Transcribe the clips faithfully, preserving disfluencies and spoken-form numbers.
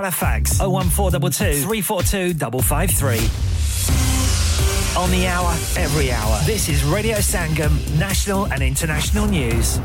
Halifax, oh one four two two, three four two five five three. On the hour, every hour. This is Radio Sangam, national and international news.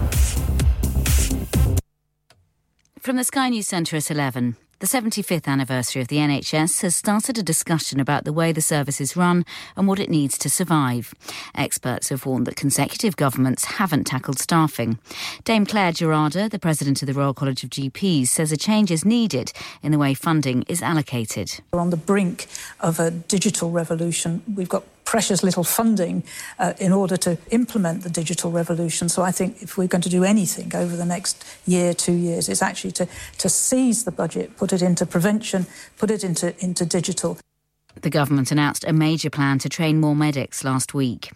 From the Sky News Centre at eleven. The seventy-fifth anniversary of the N H S has started a discussion about the way the service is run and what it needs to survive. Experts have warned that consecutive governments haven't tackled staffing. Dame Claire Gerada, the president of the Royal College of G Ps, says a change is needed in the way funding is allocated. We're on the brink of a digital revolution. We've got precious little funding uh, in order to implement the digital revolution. So I think if we're going to do anything over the next year, two years, it's actually to, to seize the budget, put it into prevention, put it into, into digital. The government announced a major plan to train more medics last week.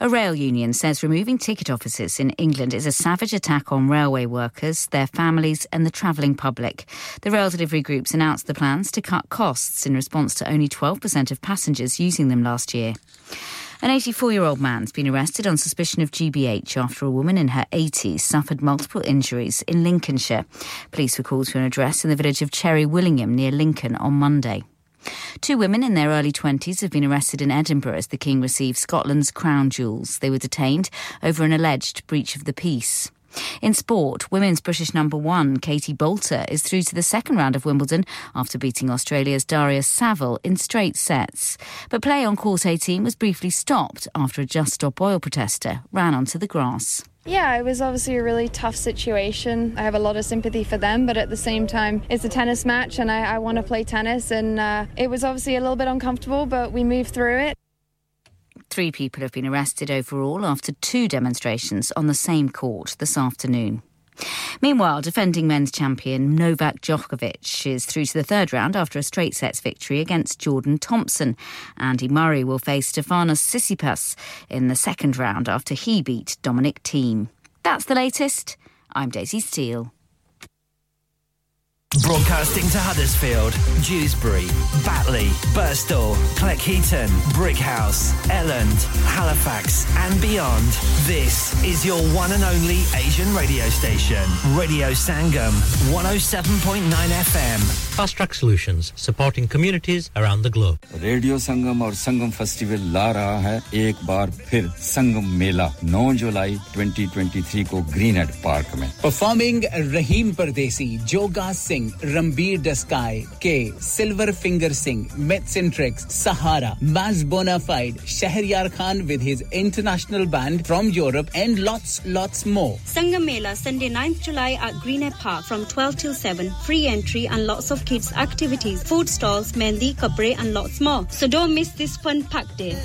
A rail union says removing ticket offices in England is a savage attack on railway workers, their families and the travelling public. The rail delivery groups announced the plans to cut costs in response to only twelve percent of passengers using them last year. An eighty-four-year-old man's been arrested on suspicion of G B H after a woman in her eighties suffered multiple injuries in Lincolnshire. Police were called to an address in the village of Cherry Willingham near Lincoln on Monday. Two women in their early twenties have been arrested in Edinburgh as the King received Scotland's crown jewels. They were detained over an alleged breach of the peace. In sport, women's British number one, Katie Boulter, is through to the second round of Wimbledon after beating Australia's Darius Saville in straight sets. But play on court eighteen was briefly stopped after a Just Stop Oil protester ran onto the grass. Yeah, it was obviously a really tough situation. I have a lot of sympathy for them, but at the same time, it's a tennis match and I, I want to play tennis. And uh, it was obviously a little bit uncomfortable, but we moved through it. Three people have been arrested overall after two demonstrations on the same court this afternoon. Meanwhile, defending men's champion Novak Djokovic is through to the third round after a straight sets victory against Jordan Thompson. Andy Murray will face Stefanos Tsitsipas in the second round after he beat Dominic Thiem. That's the latest. I'm Daisy Steele. Broadcasting to Huddersfield, Dewsbury, Batley, Birstall, Cleckheaton, Brickhouse, Elland, Halifax and beyond. This is your one and only Asian radio station, Radio Sangam, one oh seven point nine F M. Fast Track Solutions, supporting communities around the globe. Radio Sangam aur Sangam Festival la raha hai ek baar phir Sangam Mela, ninth of July twenty twenty-three ko Greenhead Park mein. Performing Rahim Pardesi, Joga Singh, Rambir Daskai, K, Silver Finger Singh, Medcentrix, Sahara, Maz Bonafide, Shahryar Khan with his international band from Europe and lots, lots more. Sangam Mela, Sunday ninth of July at Greenhead Park from twelve till seven. Free entry and lots of kids' activities, food stalls, mehndi, kapre and lots more. So don't miss this fun-packed day.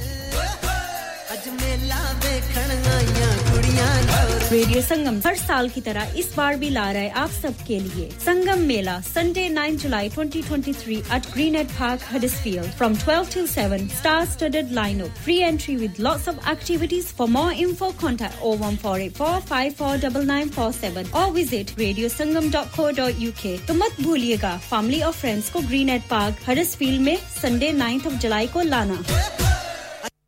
Radio Sangam har saal ki tarah is baar bhi la raha hai aap sab ke liye. Sangam Mela, Sunday ninth of July twenty twenty-three at Greenhead Park, Huddersfield from twelve till seven. Star-studded lineup, free entry with lots of activities. For more info, contact oh one four eight four, five four nine nine four seven or visit radio sangam dot co dot U K. To mat bhuliega, family or friends ko Greenhead Park, Huddersfield mein Sunday ninth of July ko lana.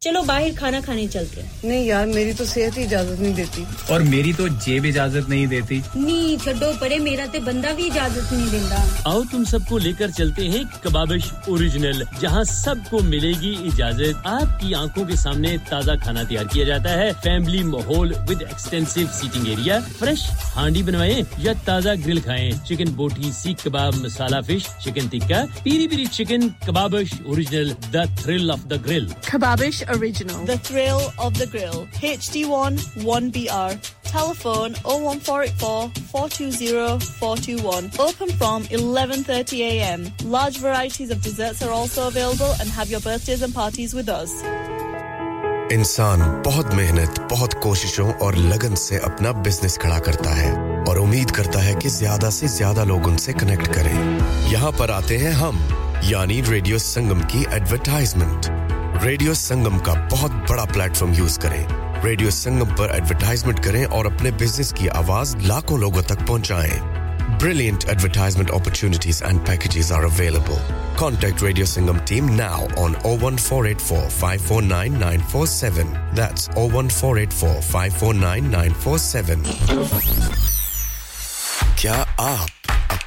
चलो बाहर खाना खाने चलते हैं नहीं यार मेरी तो सेहत ही इजाजत नहीं देती और मेरी तो जेब इजाजत नहीं देती नहीं छोड़ो परे मेरा ते बंदा भी इजाजत नहीं देता आओ तुम सबको लेकर चलते हैं कबाबिश ओरिजिनल जहां सबको मिलेगी इजाजत आपकी आंखों के सामने ताजा खाना तैयार किया जाता है फैमिली माहौल with extensive seating area fresh handi बनवाएं या ताजा ग्रिल खाएं chicken boti seekh kebab masala fish chicken tikka peri peri chicken Kababish original the thrill of the grill Kababish Original. The Thrill of the Grill. H D one, one B R. Telephone oh one four eight four, four two zero, four two one. Open from eleven thirty a m. Large varieties of desserts are also available and have your birthdays and parties with us. इंसान बहुत मेहनत, बहुत कोशिशों और लगन से अपना business खड़ा करता है और उम्मीद करता है कि ज़्यादा से ज़्यादा लोग उनसे कनेक्ट करें। यहाँ पर आते हैं हम, यानी रेडियो संगम की एडवरटाइजमेंट। रेडियो संगम का बहुत बड़ा प्लेटफॉर्म यूज करें रेडियो संगम पर एडवर्टाइजमेंट करें और अपने बिजनेस की आवाज लाखों लोगों तक पहुंचाएं Brilliant advertisement opportunities and packages are available. Contact Radio Sangam team now on oh one four eight four, five four nine nine four seven. That's oh one four eight four, five four nine nine four seven. क्या आप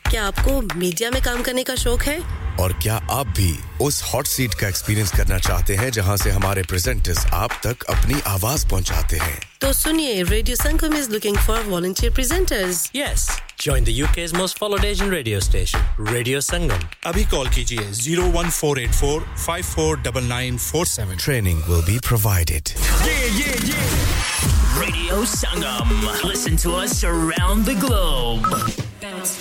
क्या आपको media में काम करने का शौक है और क्या आप भी उस हॉट सीट का एक्सपीरियंस करना चाहते हैं जहां से हमारे प्रेजेंटर्स आप तक अपनी आवाज पहुंचाते हैं तो सुनिए radio Sangam is looking for volunteer presenters yes join the UK's most followed Asian radio station Radio Sangam abhi call kijiye zero one four eight four five four nine nine four seven training will be provided yeah yeah yeah Radio Sangam listen to us around the globe Bounce.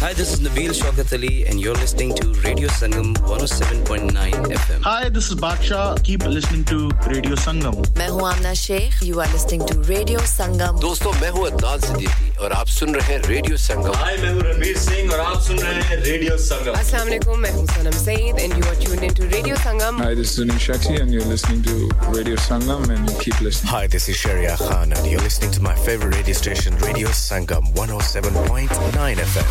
Hi, this is Nabeel Shogatali, and you're listening to Radio Sangam one oh seven point nine F M. Hi, this is Baksha. Keep listening to Radio Sangam. मैं हूँ Amna Sheikh. You are listening to Radio Sangam. दोस्तों मैं हूँ अदनान सिद्दीकी और आप सुन रहे हैं Radio Sangam. Hi, मैं हूँ रणवीर सिंह और आप सुन रहे हैं Radio Sangam. अस्सलाम वालेकुम मैं हूँ सनम Saeed and you are tuned into Radio Sangam. Hi, this is Anish Achti and you're listening to Radio Sangam and keep listening. Hi, this is Shahryar Khan and you're listening to my favorite radio station Radio Sangam one oh seven point nine F M.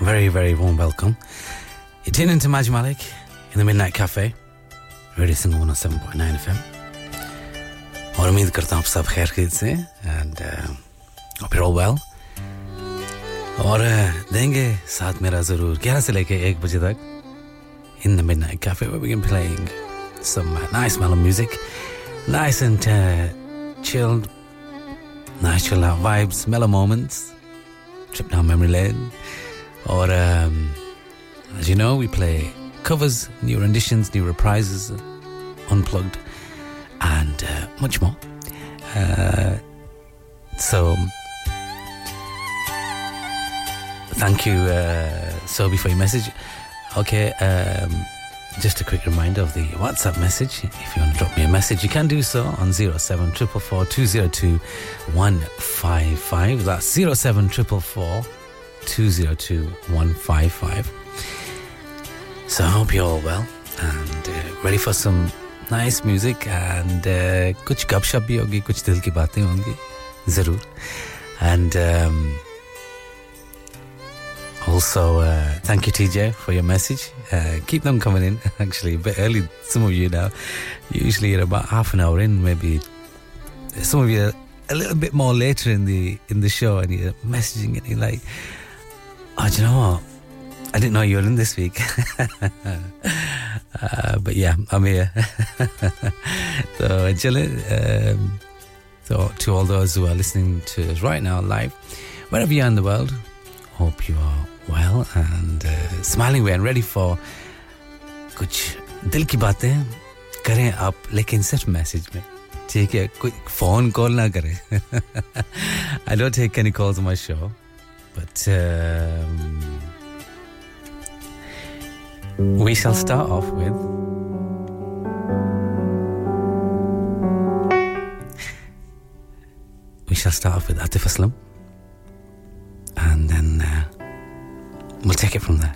very, very warm welcome. You're tuning into Maj Malik in the Midnight Cafe, Radio Sangam one oh seven point nine F M. और उम्मीद करता हूँ आप सब खैर-खैर से and hope you're all well. और देंगे साथ मेरा ज़रूर eleven से लेके one बजे तक in the Midnight Cafe where we've been playing some nice mellow music, nice and uh, chilled, nice chill out vibes, mellow moments, trip down memory lane. Or um, as you know, we play covers, new renditions, new reprises, unplugged, and uh, much more. Uh, so, thank you, uh, Sobi, for your message. Okay, um, just a quick reminder of the WhatsApp message. If you want to drop me a message, you can do so on zero seven four four four two zero two one five five. That's zero seven four four four two zero two one five five. So I hope you're all well and uh, ready for some nice music and kuch gapshap bhi hogi, kuch dil ki baatein hongi zarur. And um, also uh, thank you T J for your message. Uh, keep them coming in. Actually a bit early, some of you now. Usually you're about half an hour in, maybe some of you are a little bit more later in the in the show, and you're messaging and you're like, oh, do you know what? I didn't know you were in this week. uh, but yeah, I'm here. So, um, so, to all those who are listening to us right now live, wherever you are in the world, hope you are well and uh, smiling away and ready for kuch dil ki baatein karein aap, lekin sirf message mein. Take a quick phone call na kare. I don't take any calls on my show, but um, we shall start off with we shall start off with Atif Aslam, and then uh, we'll take it from there.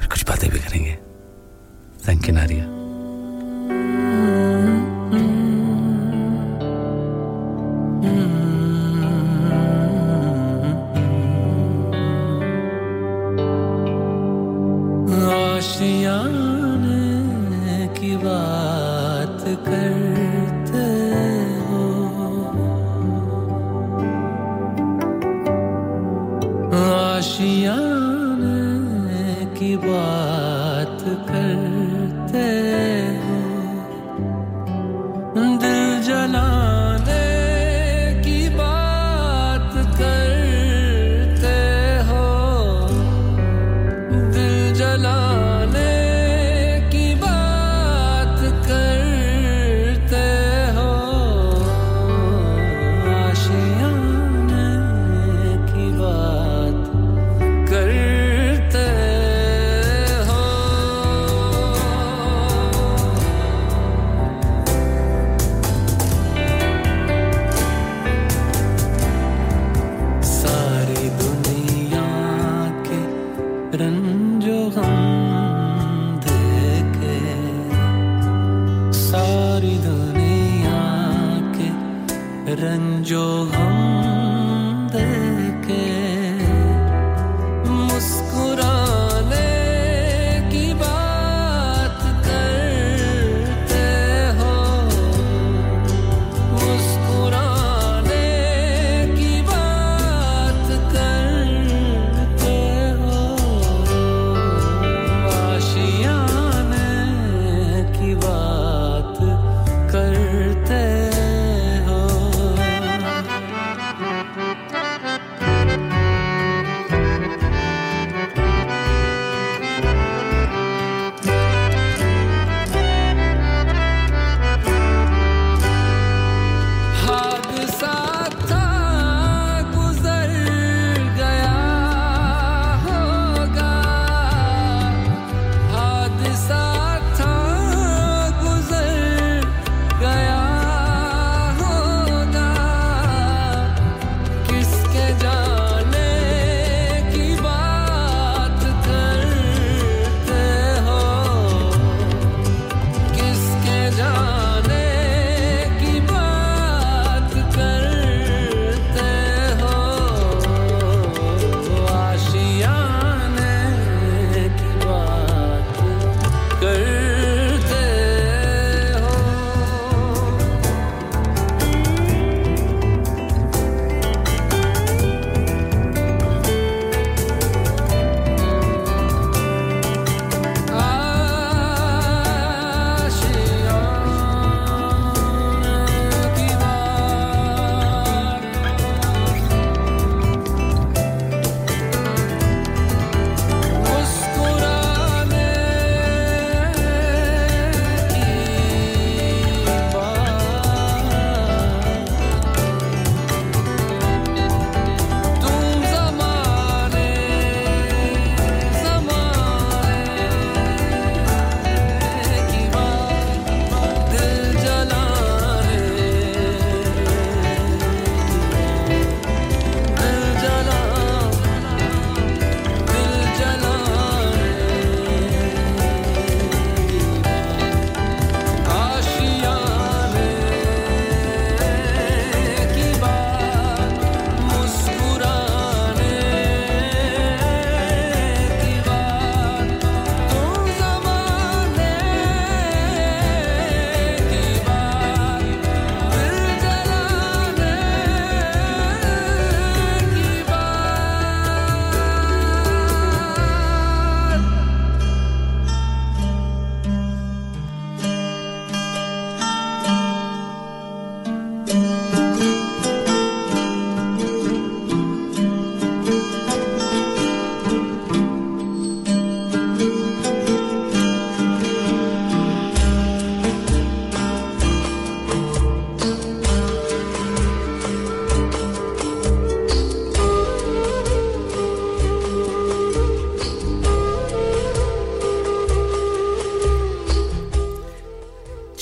Fir kuch baatein bhi karenge. Thank you, Nadia.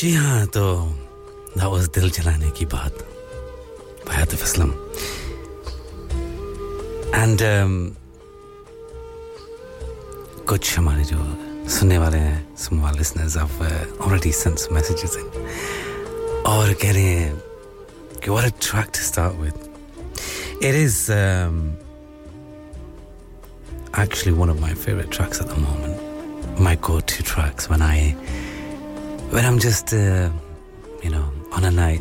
जी हाँ तो that was दिल जलाने की बात by Atif Aslam and um, कुछ हमारे जो सुनने वाले हैं some of our listeners have uh, already sent some messages in और कह रहे हैं कि what a track to start with it is um, actually one of my favorite tracks at the moment my go-to tracks when I when I'm just uh, you know on a night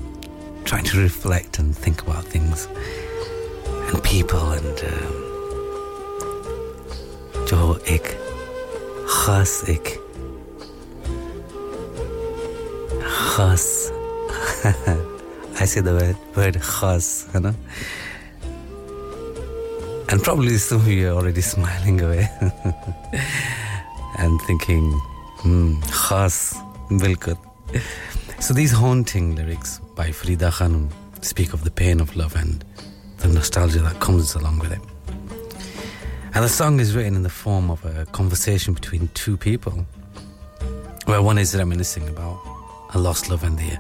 trying to reflect and think about things and people and um, jo ek khas ek khas I say the word word khas you know And probably some of you are already smiling away and thinking, hmm, khas, bilkul. So these haunting lyrics by Farida Khanum speak of the pain of love and the nostalgia that comes along with it. And the song is written in the form of a conversation between two people, where one is reminiscing about a lost love and the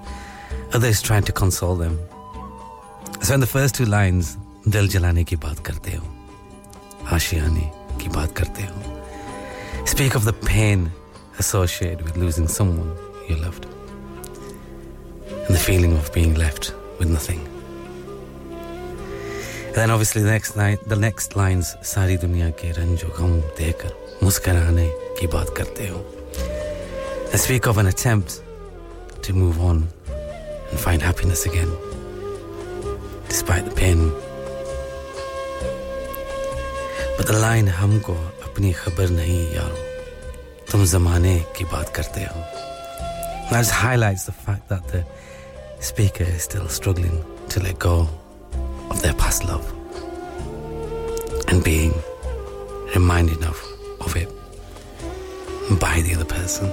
other is trying to console them. So in the first two lines, dil jalane ki baat karte ho. Ashiyane ki baat karte ho. Speak of the pain associated with losing someone you loved and the feeling of being left with nothing. And then obviously the next night, the next lines, Sari duniya ke ranjo gham dekar muskarane ki baat karte ho. They speak of an attempt to move on and find happiness again, despite the pain. But the line हमको अपनी खबर नहीं यारो तुम ज़माने की बात करते हो that just highlights the fact that the speaker is still struggling to let go of their past love and being reminded of, of it by the other person.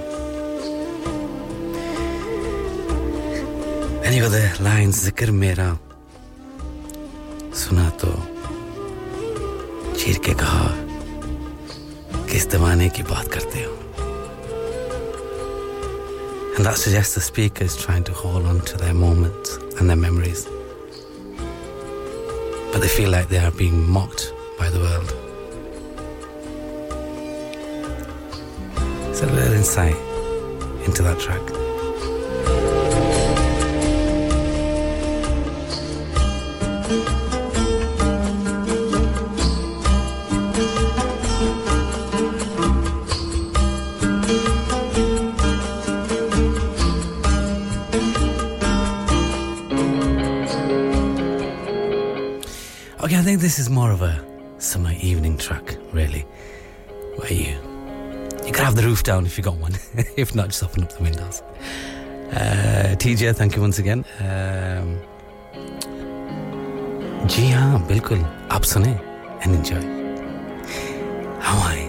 And you got the lines ज़िक्र मेरा सुना तो चीर के कहा किस दवाने की बात करते हो and that suggests the speaker is trying to hold on to their moments and their memories but they feel like they are being mocked by the world it's a little insight into that track This is more of a summer evening track, really, where you you can have the roof down if you got one. If not, just open up the windows. Uh, TJ, thank you once again. Um, जी हाँ, बिल्कुल आप सुने and enjoy. How are you?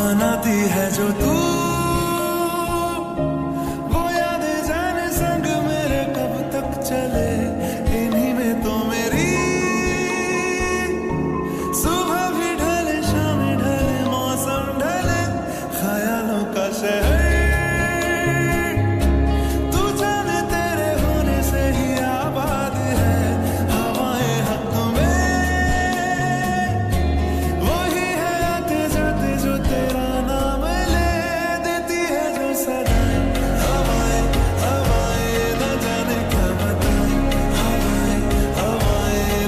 बनाती है जो तू वो यादें जाने संग मेरे कब तक चले इन्हीं में तो मेरी सुबह भी ढले शाम ढले मौसम ढले ख्यालों का शहर तू जाने तेरे होने से ही आबाद है हवाएं हक में वही है आते जाते जो तेरा नाम ले देती है जो सदाएं हवाएं हवाएं न जाने क्या बताएं हवाएं हवाएं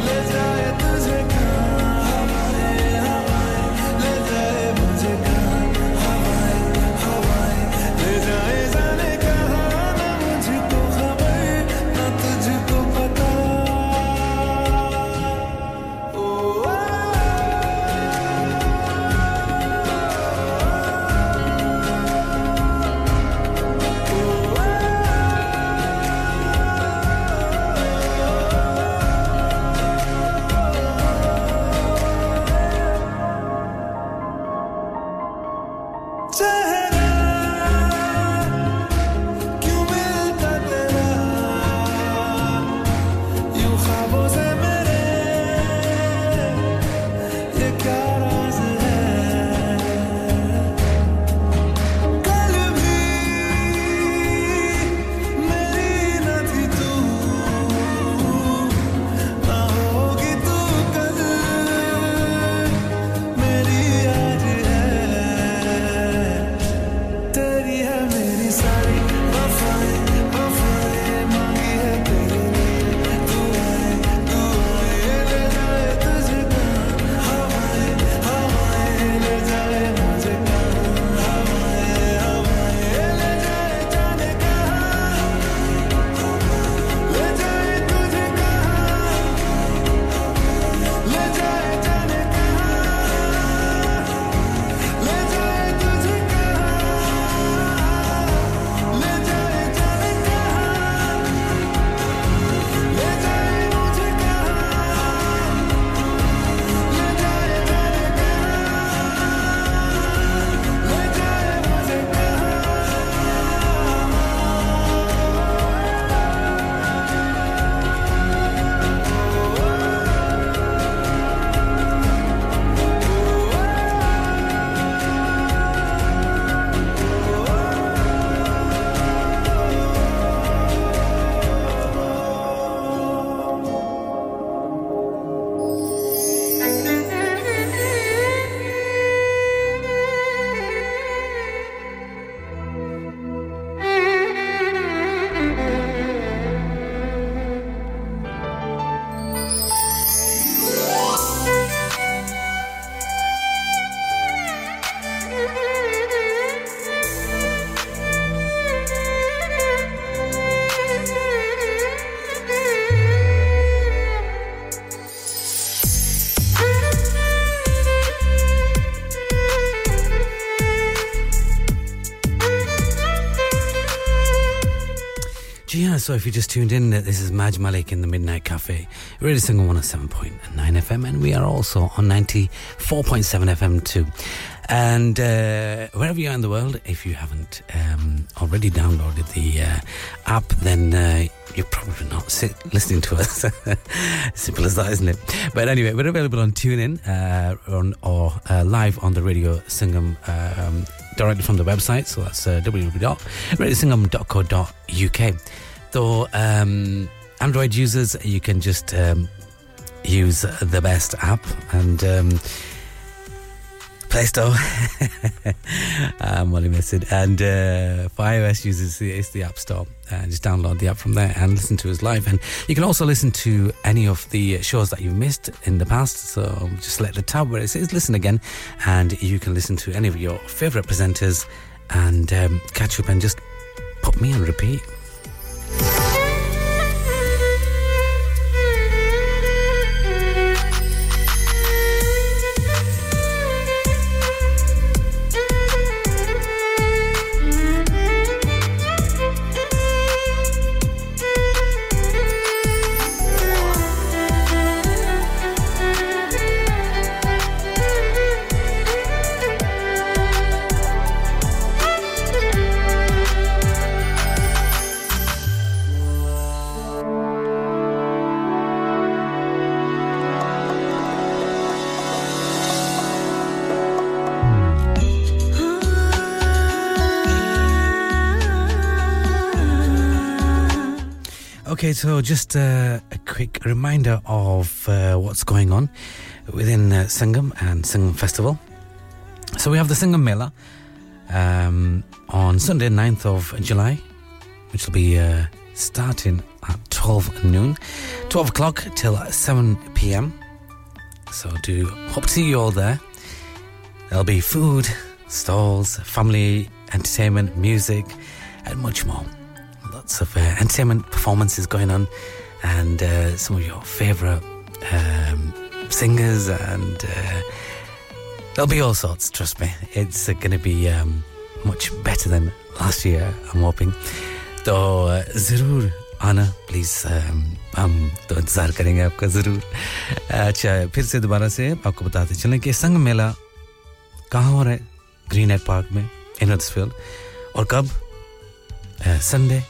ले जाए तुझे कहाँ हवाएं हवाएं ले जाए मुझे कहाँ हवाएं हवाएं ले जाए जाने कहाँ ना मुझको खबर ना तुझको पता चेहरा क्यों मिलता तेरा यूं ख्वाबों से मेरे ये क्या राज है कल भी मेरी न थी तू ना होगी तू कल मेरी आज है तेरी है मेरी सारी वफाएं वफाएं मांगी है तेरे लिए दुआएं दुआएं ले जाए तुझे कहाँ हवाएं हवाएं ले जाए मुझे कहाँ हवाएं हवाएं ले जाए जाने कहाँ ले जाए तुझे कहाँ ले जाए जाने कहाँ ले जाए तुझे कहाँ ले जाए जाने कहाँ ले जाए मुझे कहाँ ले जाए जाने कहाँ ले जाए मुझे कहाँ Gee, yeah, so if you just tuned in, this is Maj Malik in the Midnight Cafe, Radio Sangam one oh seven point nine F M, and we are also on ninety-four point seven F M too. And uh, wherever you are in the world, if you haven't um, already downloaded the uh, app, then uh, you're probably not sit listening to us. Simple as that, isn't it? But anyway, we're available on TuneIn uh, on, or uh, live on the Radio Sangam uh, um, directly from the website, so that's uh, w w w dot radio sangam dot co dot u k. Though um, Android users, you can just um, use the best app and um, Play Store. I'm Molly Messed. And uh, for iOS users, it's the App Store. Uh, just download the app from there and listen to us live. And you can also listen to any of the shows that you've missed in the past. So just select the tab where it says listen again. And you can listen to any of your favourite presenters and um, catch up and just put me on repeat. Okay, so just uh, a quick reminder of uh, what's going on within uh, Sangam and Sangam Festival. So we have the Sangam Mela um, on Sunday, ninth of July, which will be uh, starting at twelve noon, twelve o'clock till seven p.m. So do hope to see you all there. There'll be food, stalls, family entertainment, music, and much more. Lots of uh, entertainment performances going on, and uh, some of your favourite um, singers, and uh, there'll be all sorts, trust me. It's uh, going to be um, much better than last year, I'm hoping. Toh, uh, zarur aana, please. Um, हम तो इंतजार करेंगे आपका जरूर अच्छा फिर से दोबारा से आपको बताते चलें कि संगम मेला कहां हो रहा है ग्रीनहेड पार्क में इन हडर्सफील्ड और कब संडे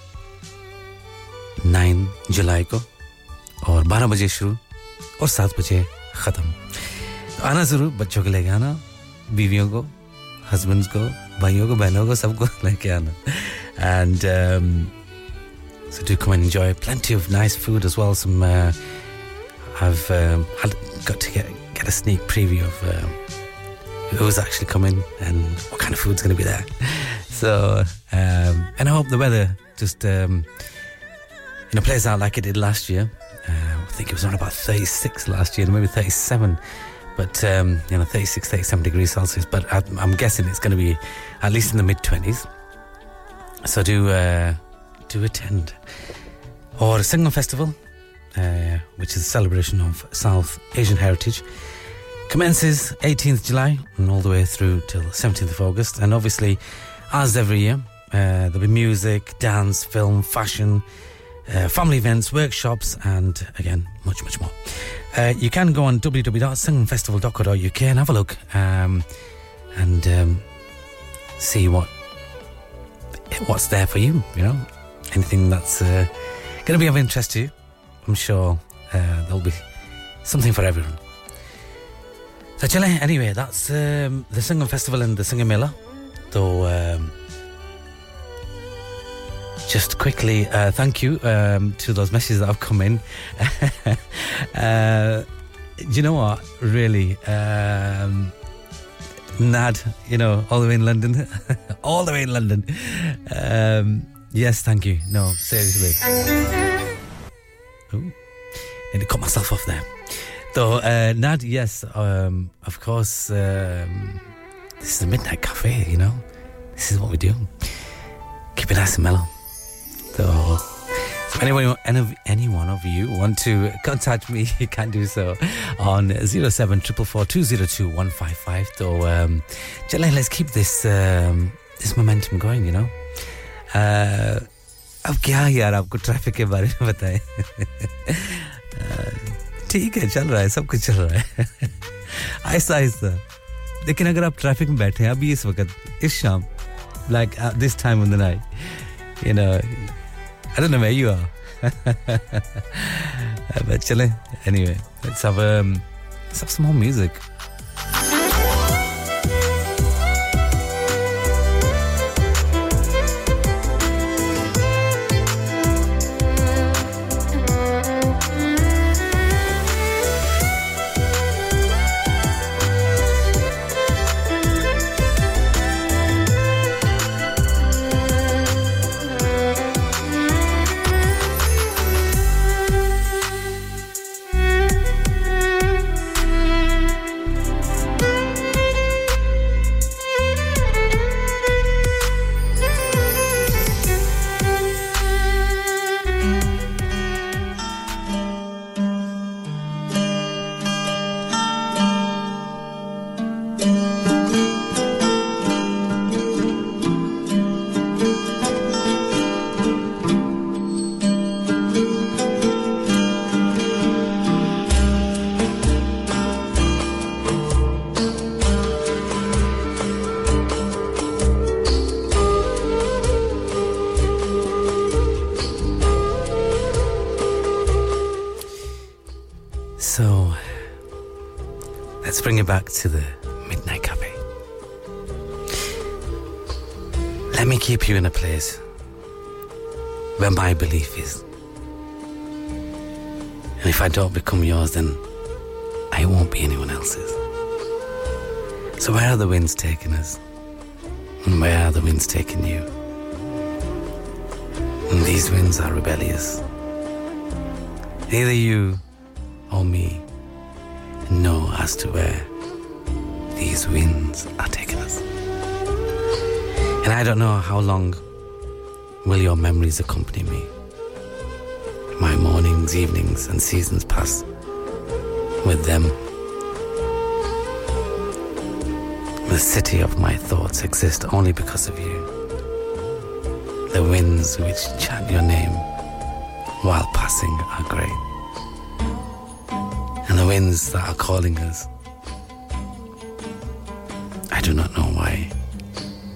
ninth जुलाई को और twelve बजे शुरू और seven बजे खत्म आना जरूर बच्चों के लेके आना बीवियों को हस्बैंड्स को भाइयों को बहनों को सबको लेके आना and um, So do come and enjoy plenty of nice food as well. Some uh, I've um, had, got to get get a sneak preview of um, who's actually coming and what kind of food's going to be there. So um, and I hope the weather just um, you know plays out like it did last year. Uh, I think it was around about thirty-six last year, maybe thirty-seven, but um, you know thirty-six, thirty-seven degrees Celsius. But I, I'm guessing it's going to be at least in the mid twenties. So do. Uh, to attend or Sangam Festival uh, which is a celebration of South Asian heritage commences eighteenth July and all the way through till seventeenth of August and obviously as every year uh, there'll be music, dance, film, fashion uh, family events, workshops and again much much more uh, you can go on w w w dot sangam festival dot co dot u k and have a look um, and um, see what what's there for you you know Anything that's uh, going to be of interest to you, I'm sure uh, there'll be something for everyone. So, chale, anyway, that's um, the Sangam Festival and the Sangam Mela. So, um, just quickly, uh, thank you um, to those messages that have come in. uh, do you know what? Really, um, Nad, you know, all the way in London, all the way in London. Um, Yes, thank you. No, seriously. Ooh. Need to cut myself off there. So, uh, Nad, yes, um, of course, um, this is the Midnight Cafe, you know. This is what we do. Keep it nice and mellow. So, if anyone, any one of you want to contact me, you can do so on zero seven four four four two zero two one five five. So, um, let's keep this, um, this momentum going, you know. अब क्या यार आपको traffic के बारे में बताएं ठीक है चल रहा है सब कुछ चल रहा है आहिस्ता-आहिस्ता लेकिन अगर आप ट्रैफिक में बैठे हैं अभी इस वक्त इस शाम like at this time of the night you know I don't know where you are but चलें anyway let's have um, let's have some more music Back to the Midnight Cafe. Let me keep you in a place where my belief is And if I don't become yours, then I won't be anyone else's. So where are the winds taking us? And where are the winds taking you? And these winds are rebellious. Either you or me know as to where these winds are taking us. And I don't know how long will your memories accompany me. My mornings, evenings, and seasons pass with them. The city of my thoughts exists only because of you. The winds which chant your name while passing are great. And the winds that are calling us, I do not know why.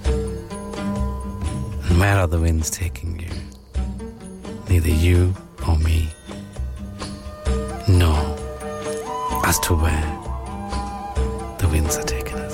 And where are the winds taking you? Neither you or me know as to where the winds are taking us.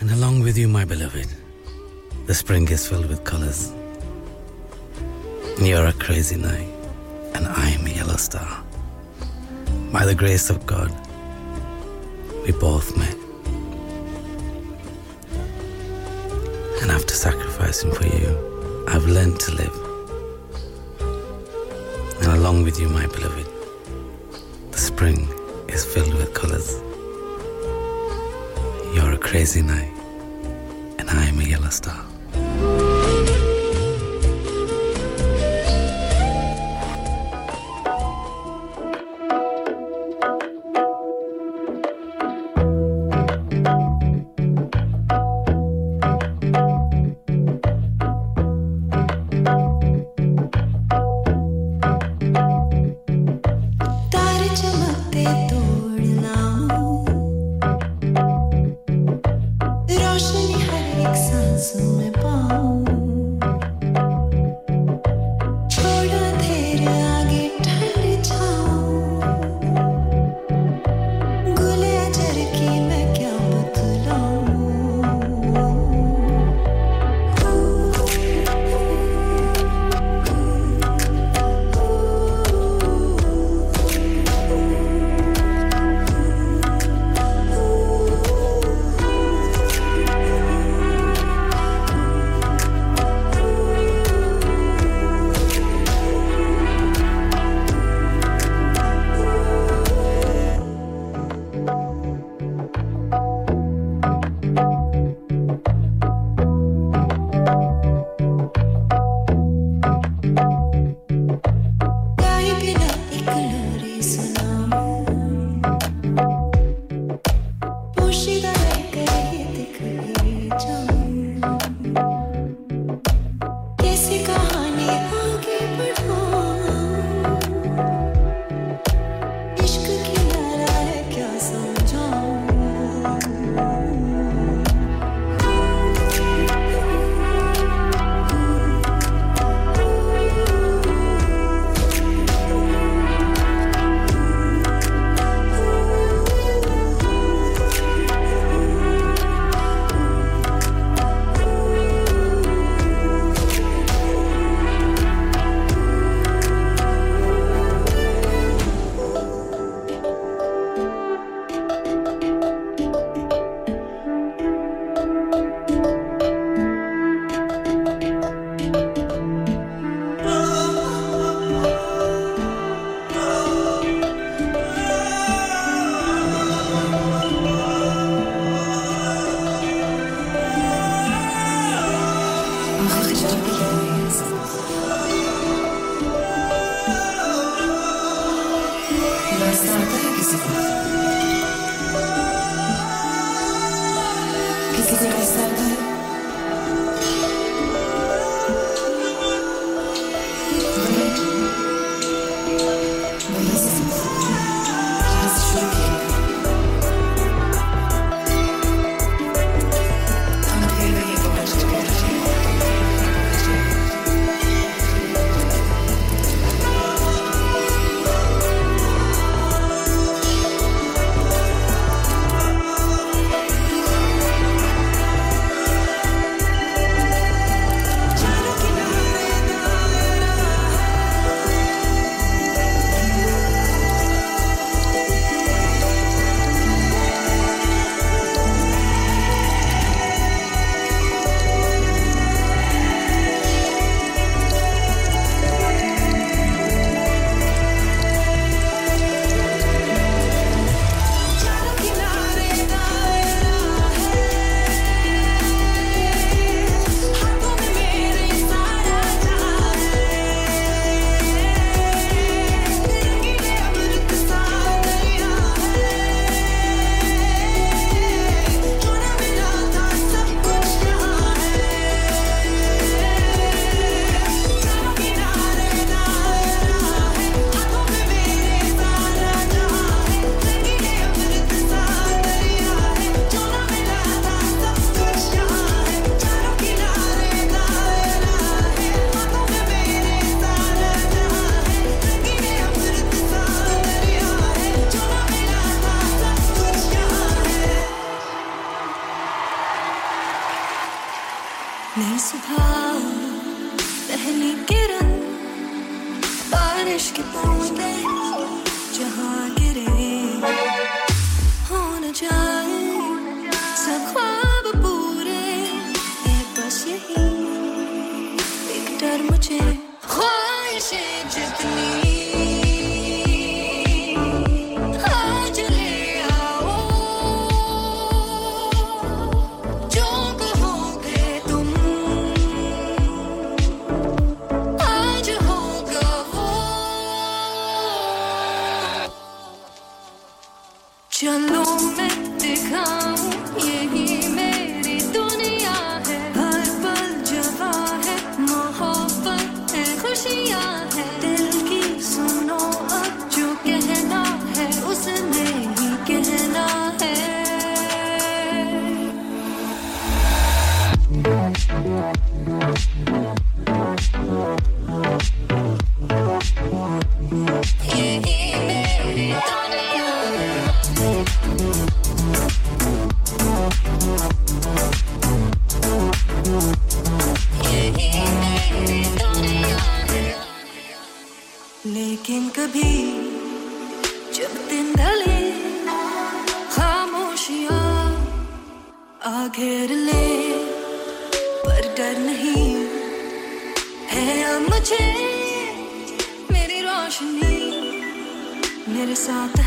And along with you, my beloved, the spring is filled with colors. You're a crazy night, and I am a yellow star. By the grace of God, we both met. And after sacrificing for you, I've learned to live. And along with you, my beloved, the spring is filled with colors. You're a crazy night, and I am a yellow star.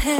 Hey.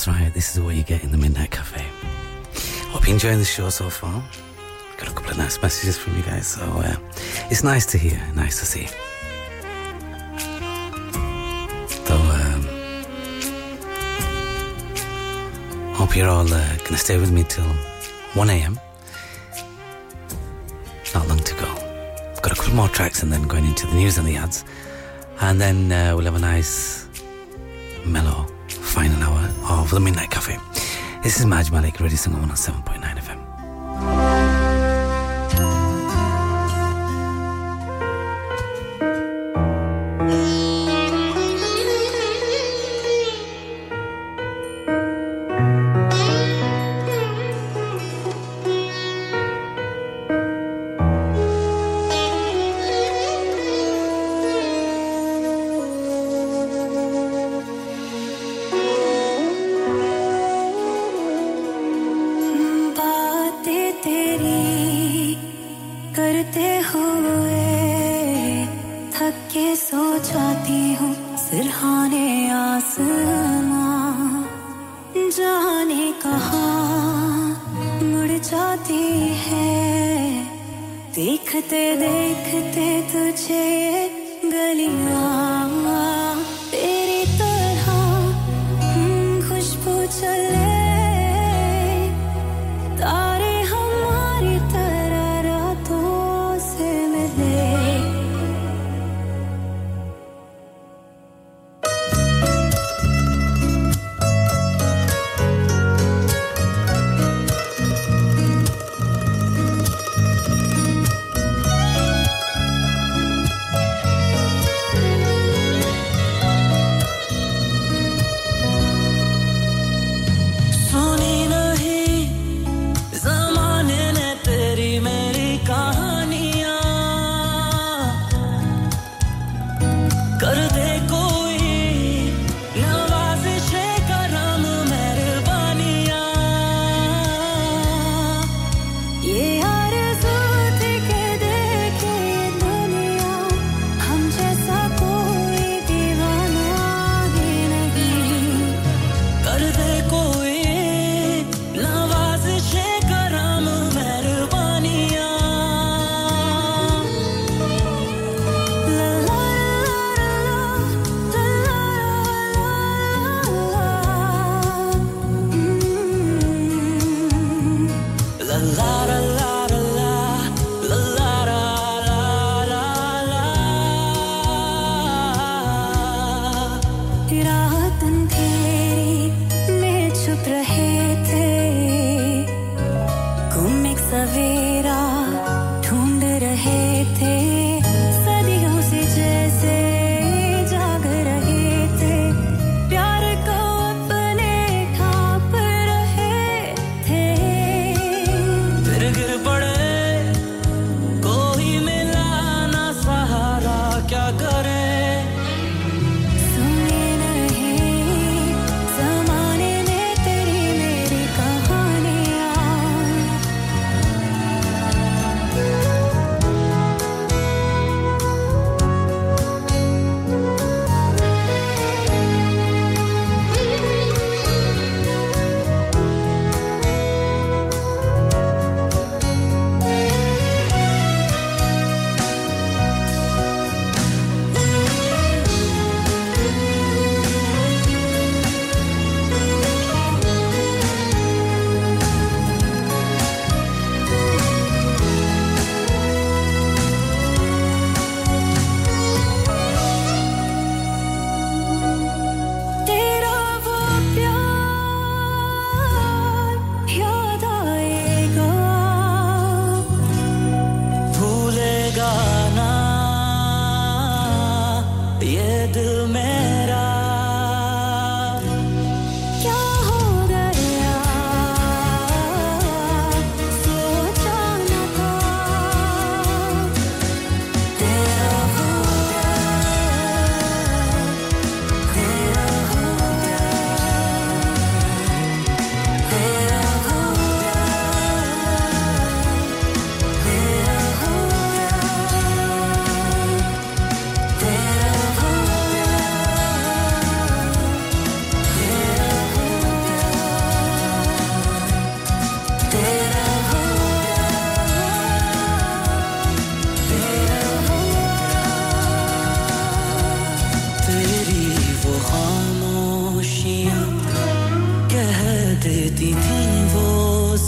That's right, this is what you get in the Midnight Cafe. Hope you're enjoying the show so far. Got a couple of nice messages from you guys, so uh, it's nice to hear, nice to see. So, um, hope you're all uh, going to stay with me till one a.m. Not long to go. Got a couple more tracks and then going into the news and the ads. And then uh, we'll have a nice, mellow, final hour of the Midnight Cafe. This is Maj Malik, Radio Sangam one oh seven point nine F M.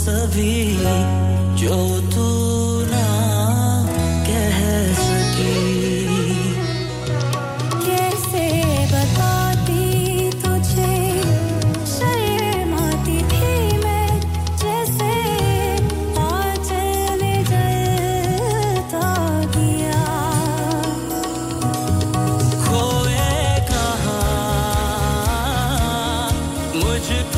सभी जो तू ना कह सकी कैसे बताती तुझे शर्माती थी मैं जैसे आंचल जलता गया खोए कहाँ मुझको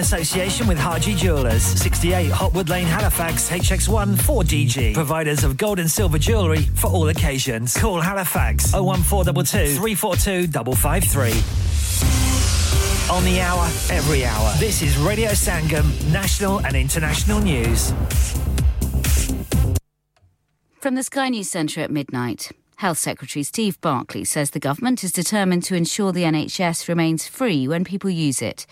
Association with Haji Jewellers, sixty-eight Hotwood Lane, Halifax, H X one four D G. Providers of gold and silver jewellery for all occasions. Call Halifax oh one four two two, three four two five five three. On the hour, every hour. This is Radio Sangam, national and international news. From the Sky News Centre at midnight. Health Secretary Steve Barclay says the government is determined to ensure the N H S remains free when people use it.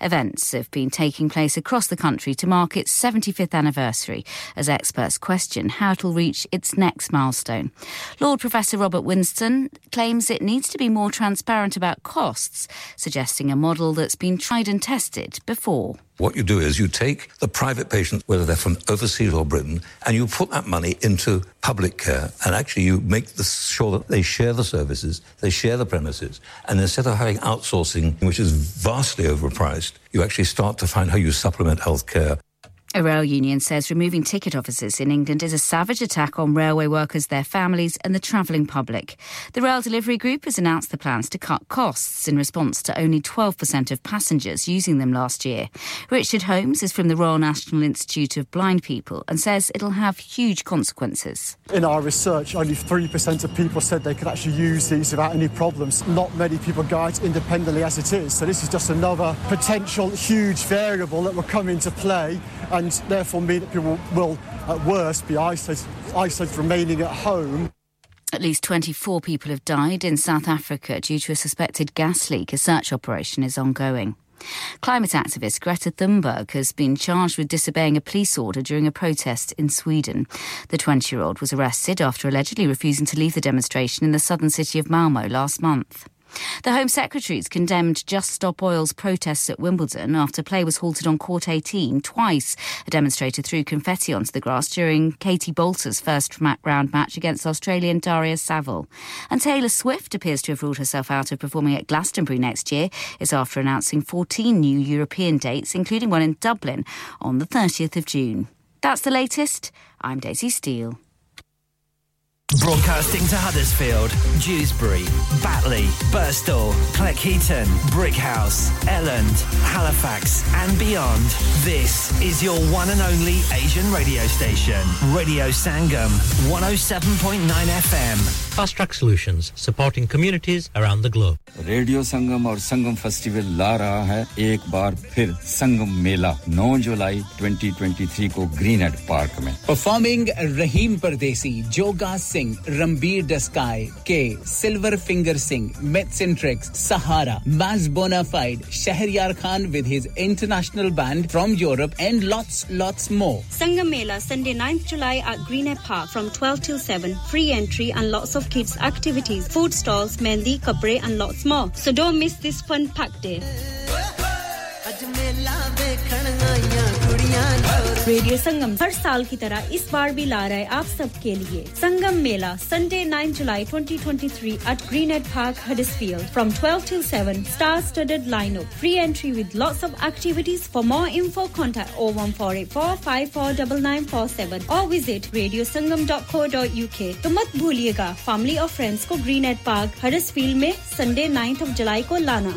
Events have been taking place across the country to mark its seventy-fifth anniversary, as experts question how it will reach its next milestone. Lord Professor Robert Winston claims it needs to be more transparent about costs, suggesting a model that's been tried and tested before. What you do is you take the private patients, whether they're from overseas or Britain, and you put that money into public care, and actually you make the, sure that they share the services, they share the premises, and instead of having outsourcing, which is vastly overpriced, you actually start to find how you supplement healthcare. A rail union says removing ticket offices in England is a savage attack on railway workers, their families and the travelling public. The Rail Delivery Group has announced the plans to cut costs in response to only twelve percent of passengers using them last year. Richard Holmes is from the Royal National Institute of Blind People and says it'll have huge consequences. In our research, only three percent of people said they could actually use these without any problems. Not many people guide independently as it is, so this is just another potential huge variable that will come into play and and therefore mean that people will, at worst, be isolated, isolated remaining at home. At least twenty-four people have died in South Africa due to a suspected gas leak. A search operation is ongoing. Climate activist Greta Thunberg has been charged with disobeying a police order during a protest in Sweden. The twenty-year-old was arrested after allegedly refusing to leave the demonstration in the southern city of Malmö last month. The Home Secretary's condemned Just Stop Oil's protests at Wimbledon after play was halted on court eighteen twice. A demonstrator threw confetti onto the grass during Katie Boulter's first round match against Australian Darius Saville. And Taylor Swift appears to have ruled herself out of performing at Glastonbury next year. It's after announcing fourteen new European dates, including one in Dublin on the thirtieth of June. That's the latest. I'm Daisy Steele. Broadcasting to Huddersfield, Dewsbury, Batley, Birstall, Cleckheaton, Brickhouse, Elland, Halifax and beyond. This is your one and only Asian radio station, Radio Sangam, one oh seven point nine F M. Fast Track Solutions, supporting communities around the globe. Radio Sangam और Sangam Festival ला रहा है एक बार फिर Sangam Mela, नौ जुलाई twenty twenty-three को Greenhead Park में. Performing Rahim Pardesi, Joga Singh, Rambir Daskai, K, Silver Finger Singh, Medcentrix, Sahara, Maz Bonafide, Shahryar Khan with his international band from Europe and lots, lots more. Sangam Mela, Sunday ninth of July at Greenhead Park from twelve till seven. Free entry and lots of kids' activities, food stalls, mehndi, kapre and lots more. So don't miss this fun-packed day. Radio Sangam हर साल की तरह इस बार भी ला रहा है आप सब के लिए संगम मेला Sunday ninth July twenty twenty-three at Greenhead Park, Huddersfield from twelve till seven star-studded lineup free entry with lots of activities for more info contact oh one four eight four five four nine nine four seven or visit radio sangam dot co dot u k तो मत भूलिएगा family और friends को Greenhead Park Huddersfield में Sunday ninth of July को लाना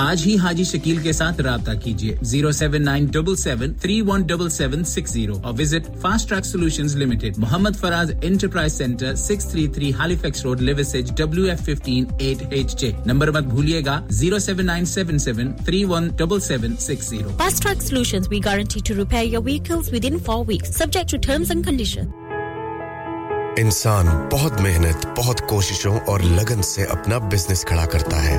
आज ही हाजी शकील के साथ राबता कीजिए zero seven nine seven seven three one seven seven six zero और visit fast track solutions limited Mohammad Faraz enterprise centre six thirty-three Halifax road Liversedge W F one five eight H J number मत भूलिएगा zero seven nine seven seven three one seven seven six zero Fast Track Solutions we guarantee to repair your vehicles within four weeks subject to terms and conditions इंसान बहुत मेहनत, बहुत कोशिशों और लगन से अपना बिजनेस खड़ा करता है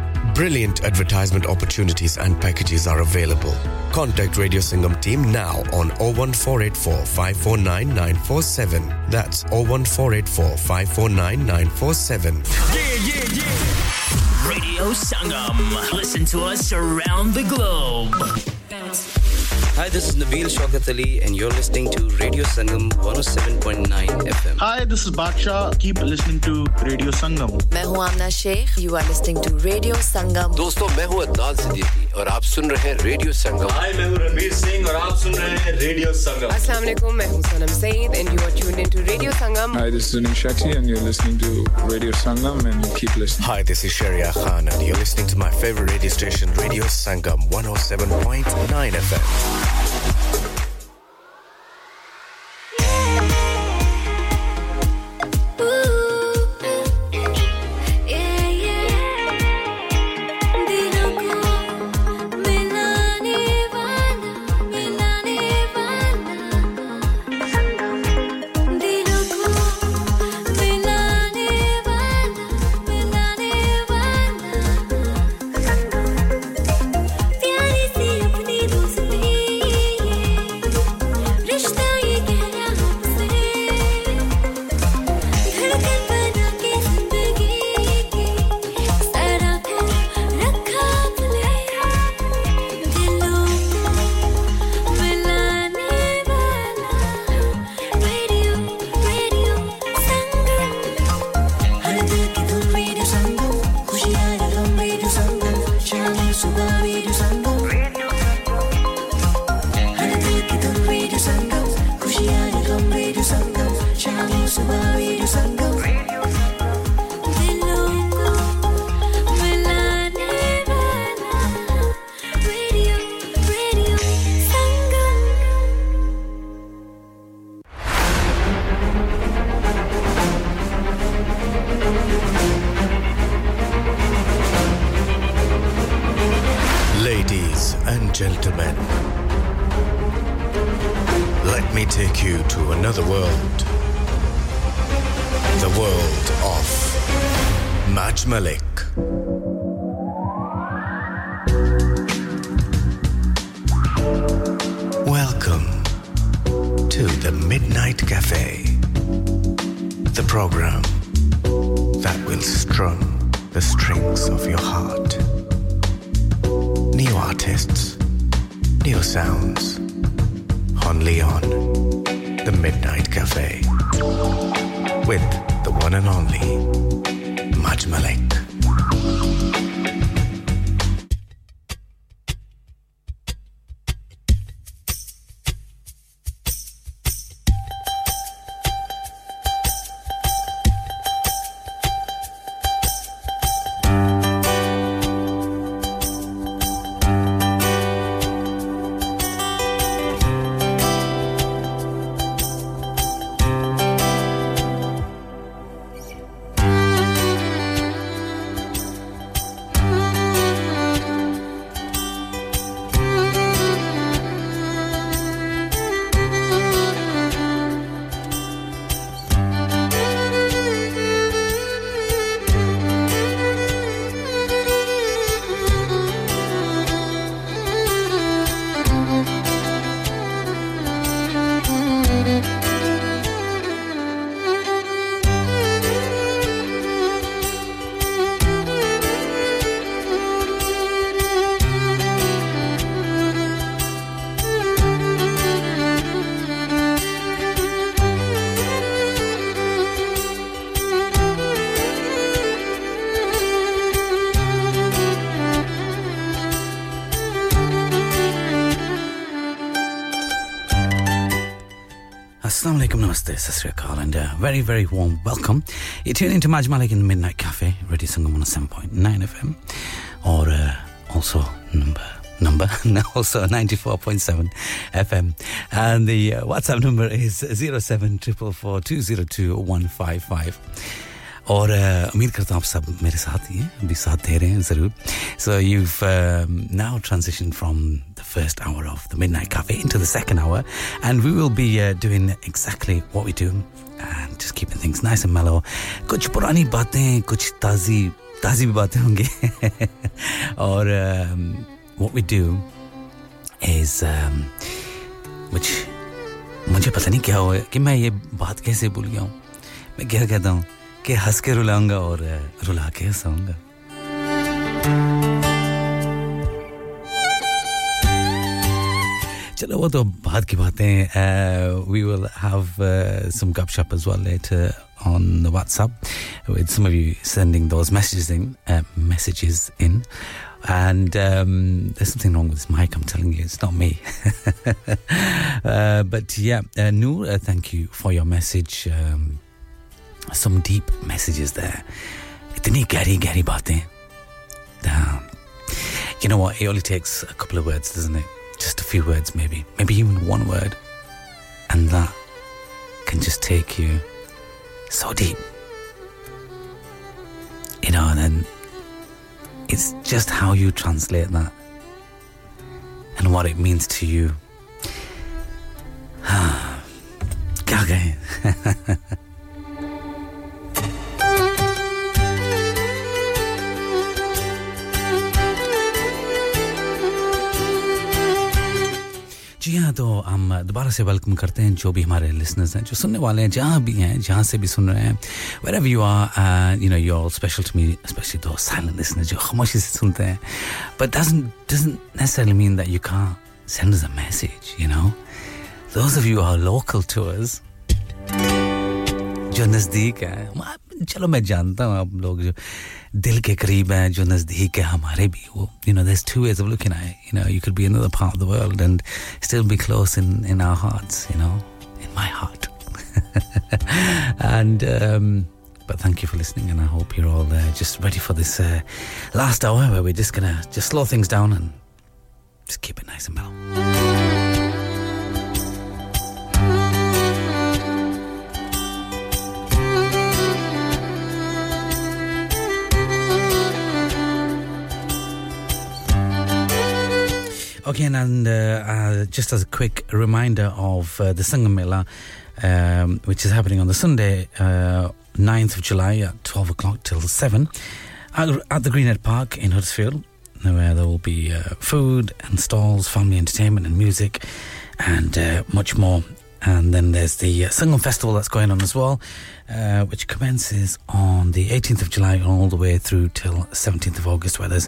Brilliant advertisement opportunities and packages are available. Contact Radio Sangam team now on oh one four eight four five four nine nine four seven. That's oh one four eight four five four nine nine four seven. Yeah, yeah, yeah. Radio Sangam. Listen to us around the globe. Hi, this is Nabeel Shogatali and you're listening to Radio Sangam one oh seven point nine F M. Hi, this is Baksha. Keep listening to Radio Sangam. मैं हूँ Amna Sheikh. You are listening to Radio Sangam. दोस्तों, मैं हूँ अदनान सिद्दीकी और आप सुन रहे हैं Radio Sangam. Hi, मैं हूँ रणवीर सिंह और आप सुन रहे हैं Radio Sangam. अस्सलाम वालेकुम, मैं हूँ सनम Saeed and you are tuned into Radio Sangam. Hi, this is Anish Achti and you're listening to Radio Sangam and keep listening. Hi, this is Shahryar Khan and you're listening to my favorite radio station Radio Sangam one oh seven point nine F M. Thank you. Assalamu alaikum, namaste, Sasriya Kaal, and a very, very warm welcome. You tune into Maj Malik in Midnight Cafe, Radio Sangam one oh seven point nine F M, or uh, also number, number, also ninety-four point seven F M. And the uh, WhatsApp number is zero seven four four four two zero two one five five. और उम्मीद करता हूं आप सब मेरे साथ ही हैं भी साथ दे रहे हैं जरूर so you've um, now transitioned from the first hour of the Midnight Cafe into the second hour and we will be uh, doing exactly what we do and just keeping things nice and mellow कुछ पुरानी बातें कुछ ताजी ताजी भी बातें होंगी और um, what we do is um, which मुझे पता नहीं क्या हुआ कि मैं ये बात कैसे भूल गया हूं मैं क्या कहता हूं के हंस के रुलाऊंगा और रुला के हंसाऊंगा चलो वो तो बाद की बातें we will have uh, some gupshup as well later on the WhatsApp with some of you sending those messages in uh, messages in and um, there's something wrong with this mic I'm telling you it's not me uh, but yeah uh, Noor uh, thank you for your message um, some deep messages there itni gehri gehri baatein damn you know what it only takes a couple of words doesn't it just a few words maybe maybe even one word and that can just take you so deep you know and then it's just how you translate that and what it means to you ah kya kahe जी हां तो हम दोबारा से welcome करते हैं जो भी हमारे लिसनर्स हैं जो सुनने वाले हैं जहां भी हैं जहां से भी सुन रहे हैं wherever you are you know you're all special to me especially those silent listeners जो खामोशी से सुनते हैं but doesn't doesn't necessarily mean that you can't send us a message you know those of you who are local to us जो नजदीक हैं चलो मैं जानता हूं आप लोग जो दिल के करीब हैं जो नजदीक है हमारे भी वो you know there's two ways of looking at it you know you could be in another part of the world and still be close in in our hearts you know in my heart and um but thank you for listening and I hope you're all uh, just ready for this uh, last hour where we're just gonna just slow things down and just keep it nice and mellow Okay, and uh, uh, just as a quick reminder of uh, the Sangam Mela, um, which is happening on the Sunday, uh, ninth of July at twelve o'clock till seven at, at the Greenhead Park in Huddersfield, where there will be uh, food and stalls, family entertainment and music, and uh, much more. And then there's the uh, Sangam Festival that's going on as well, uh, which commences on the eighteenth of July and all the way through till seventeenth of August, where there's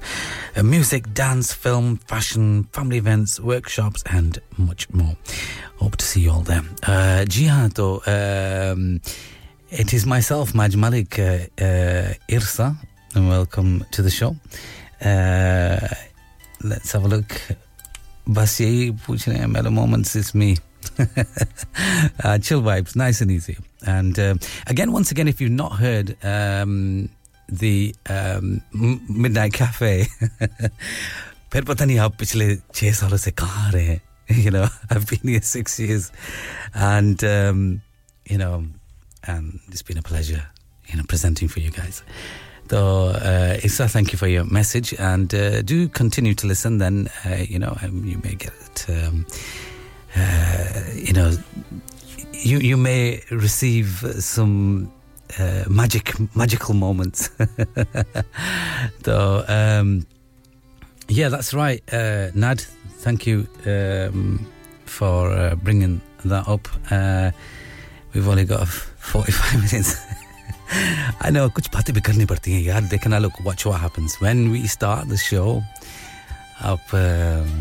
uh, music, dance, film, fashion, family events, workshops, and much more. Hope to see you all there. Uh, Jihato, um, it is myself, Maj Malik uh, uh, Irsa, and welcome to the show. Uh, let's have a look. Basiye Puchne Melo Moments is me. uh, chill vibes nice and easy and uh, again once again if you've not heard um, the um, Midnight Cafe phir pata nahi aap pichle six saalon se kahan aa rahe hain you know I've been here six years and um, you know and it's been a pleasure you know presenting for you guys So, uh, Issa, thank you for your message and uh, do continue to listen then uh, you know um, you may get um, Uh, you know you you may receive some uh, magic magical moments so um yeah that's right uh, Nad thank you um for uh, bringing that up uh, we've only got forty-five minutes I know kuch baatein bhi karni padti hain yaar dekhna look watch what happens when we start the show up um,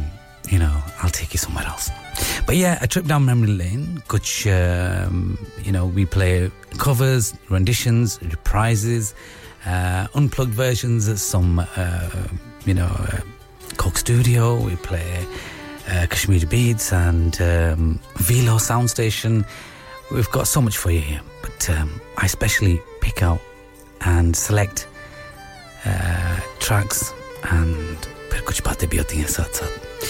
you know I'll take you somewhere else But yeah, a trip down memory lane, which, um, you know, we play covers, renditions, reprises, uh, unplugged versions, some, uh, you know, uh, Coke Studio, we play uh, Kashmiri Beats and um, Velo Sound Station, We've got so much for you here, but um, I especially pick out and select uh, tracks and kuch baatein bhi hoti hain sath sath.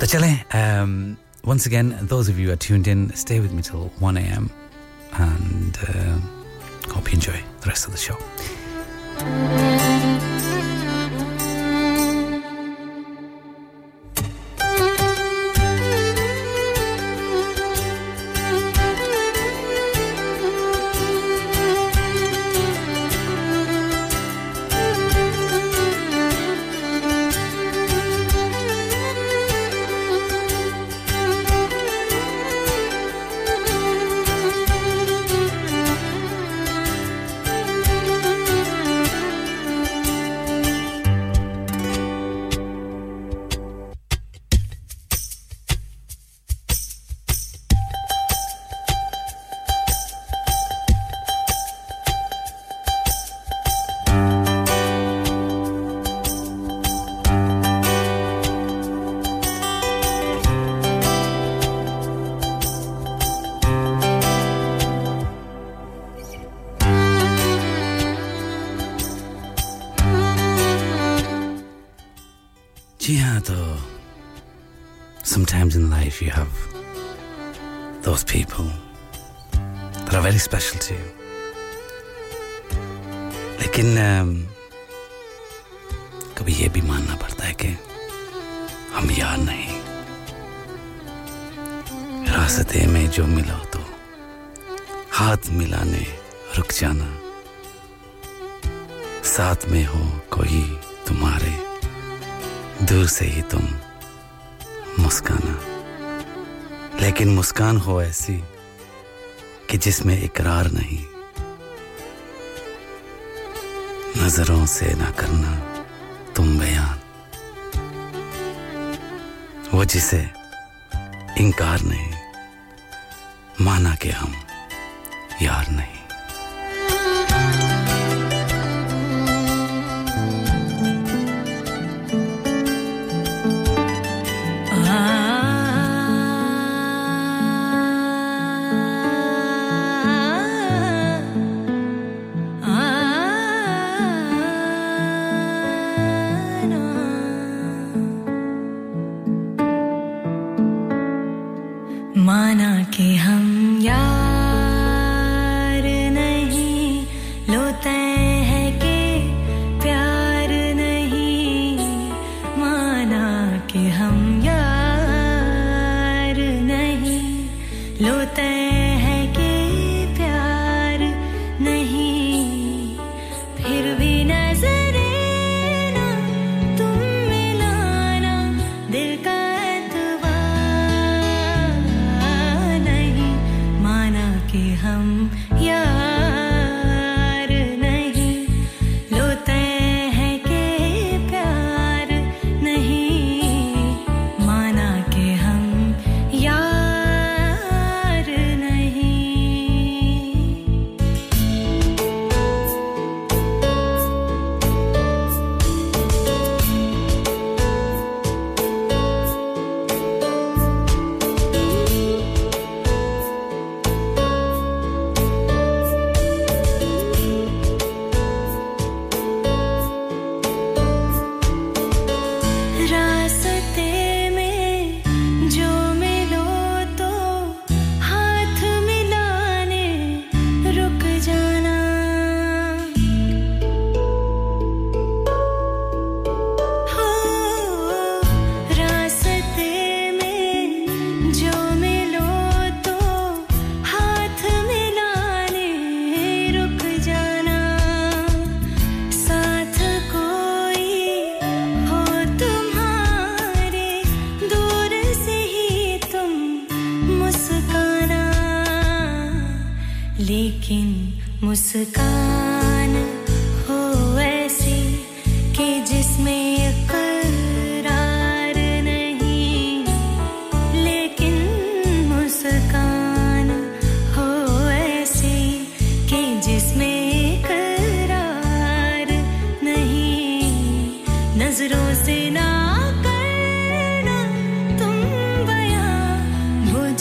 To chale, um, once again, those of you who are tuned in, stay with me till one a.m. and uh, hope you enjoy the rest of the show. You have those people that are very special to you. लेकिन कभी ये भी मानना पड़ता है कि हम यार नहीं रास्ते में जो मिला तो हाथ मिलाने रुक जाना साथ में हो कोई तुम्हारे दूर से ही तुम मुस्काना लेकिन मुस्कान हो ऐसी कि जिसमें इकरार नहीं नजरों से ना करना तुम बयान वो जिसे इनकार नहीं माना कि हम यार नहीं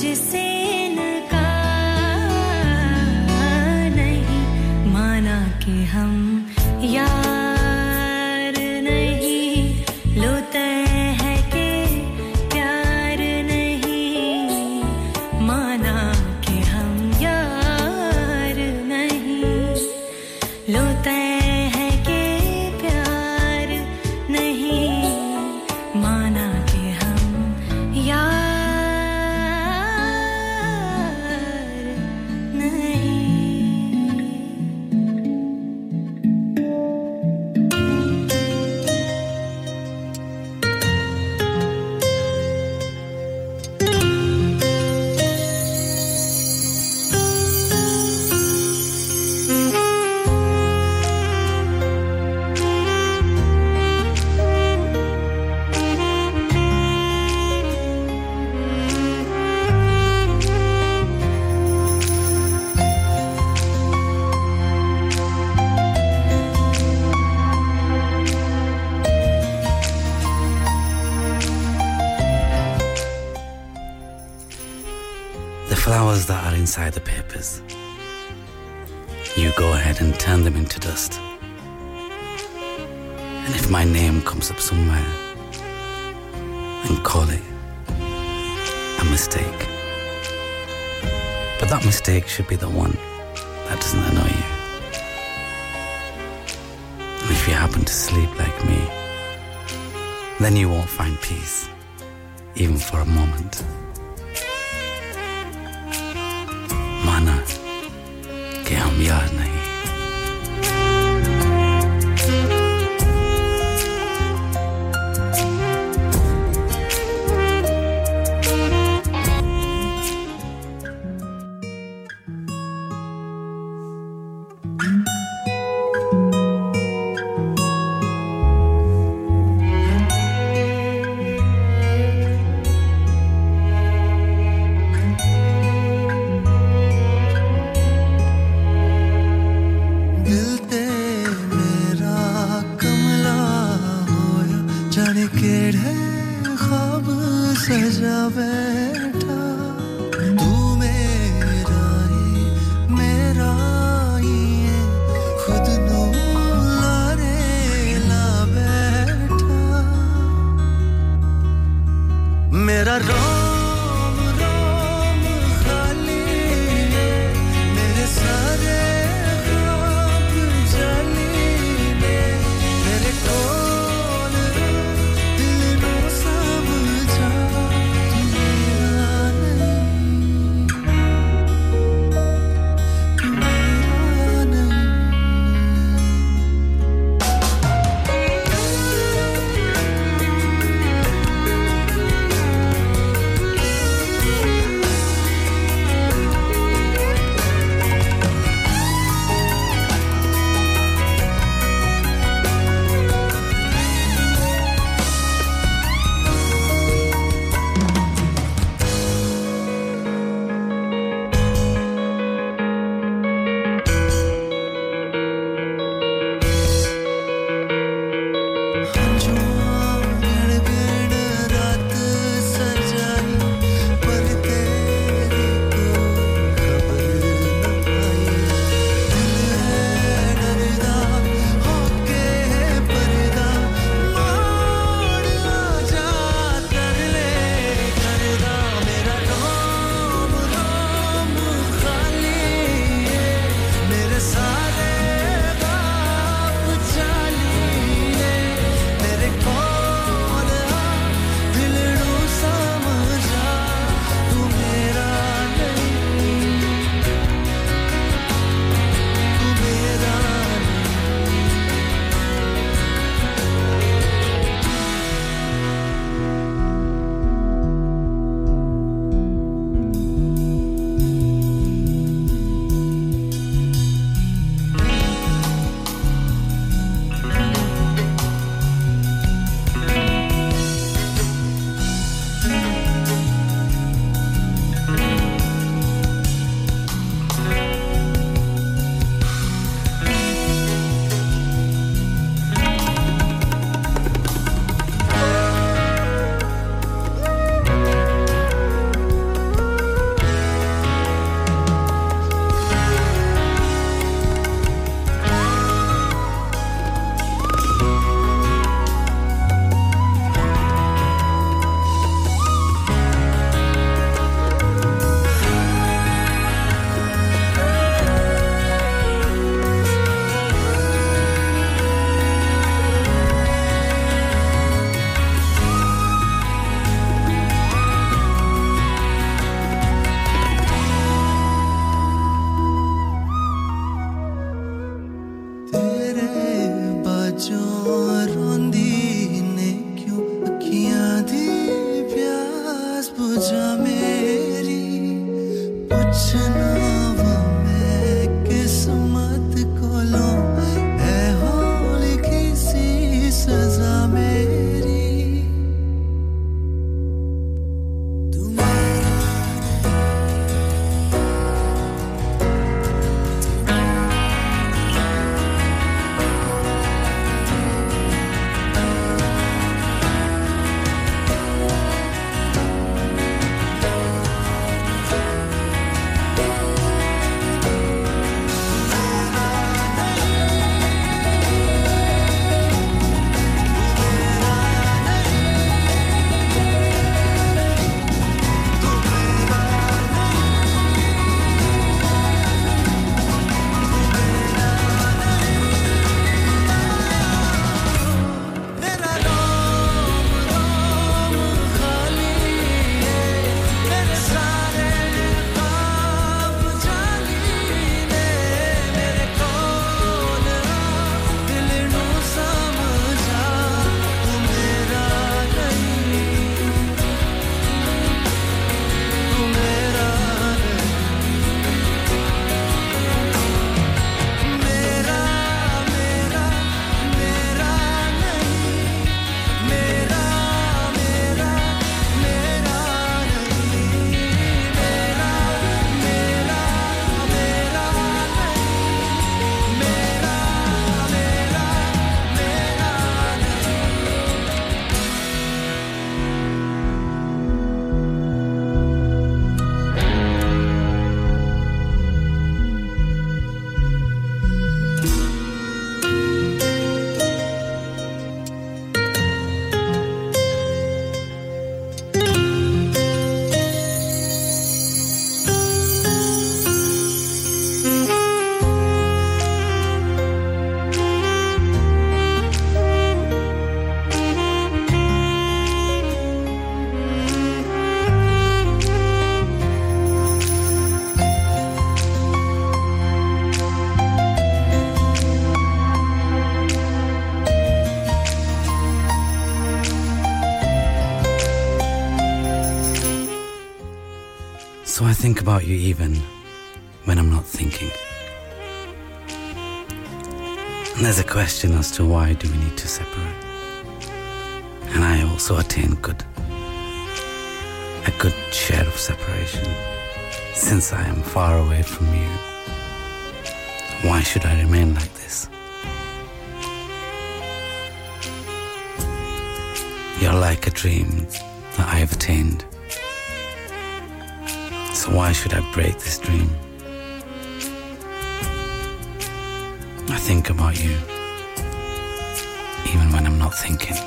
जिसे नकार inside the papers. You go ahead and turn them into dust. And if my name comes up somewhere, then call it a mistake. But that mistake should be the one that doesn't annoy you. And if you happen to sleep like me, then you won't find peace, even for a moment. Mana ke hum yaar nahi. So I think about you even when I'm not thinking. And there's a question as to why do we need to separate. And I also attain good, a good share of separation, since I am far away from you. Why should I remain like this? You're like a dream that I have attained. So why should I break this dream? I think about you, even when I'm not thinking.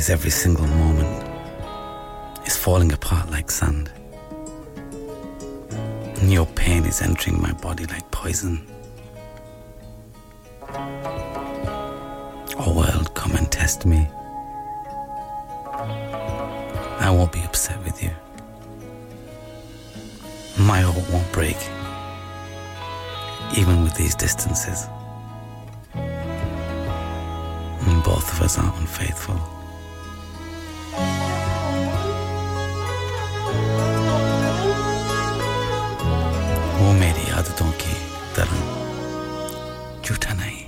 realize every single moment is falling apart like sand. And your pain is entering my body like poison. Oh world, come and test me. I won't be upset with you. My heart won't break, even with these distances. And both of us are unfaithful. वो मेरी आदतों की तरह झूठा नहीं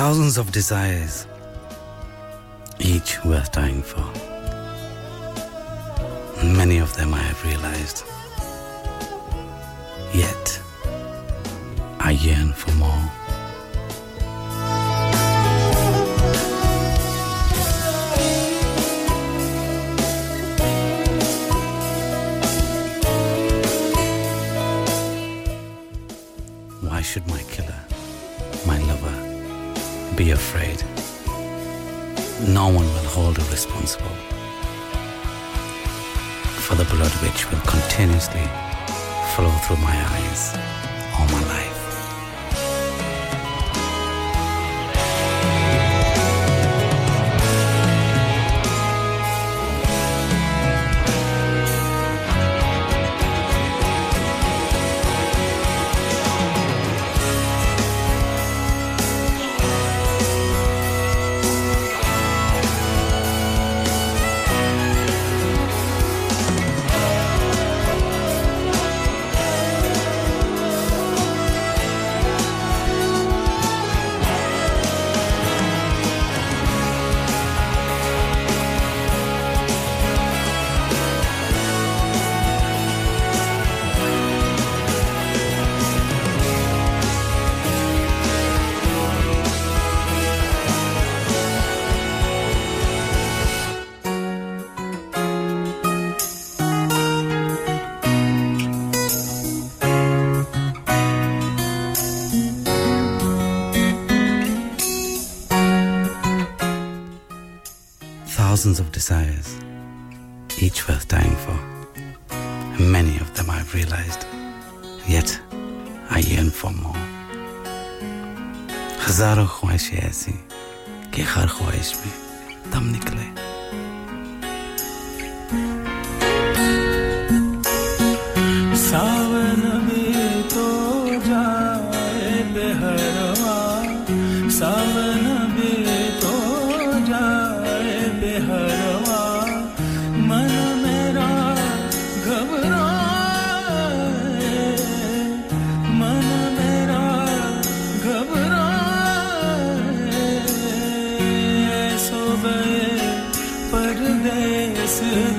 Thousands of desires, each worth dying for. Many of them I have realized. Yet, I yearn for more. Why should my killer, my lover, be afraid? No one will hold her responsible for the blood which will continuously flow through my eyes all my life. thousands of desires, each worth dying for. And many of them I've realized, yet I yearn for more. हजारों ख्वाहिशें ऐसी कि हर ख्वाहिश में दम निकले सावन में तो जाए बेहरवा सावन में तो जाए बेहरवा मन मेरा घबराए मन मेरा घबराए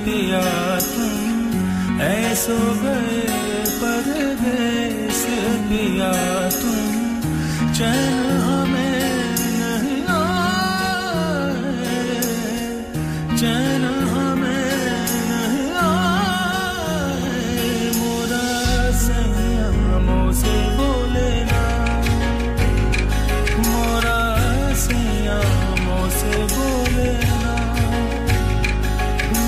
दिया तुम ऐसो गए परदेस दिया तुम चैन हमें नहीं आए चैन हमें नहीं आए मोरा संगम मुझसे बोले ना मोरा संगम मुझसे बोले ना बोले मोरा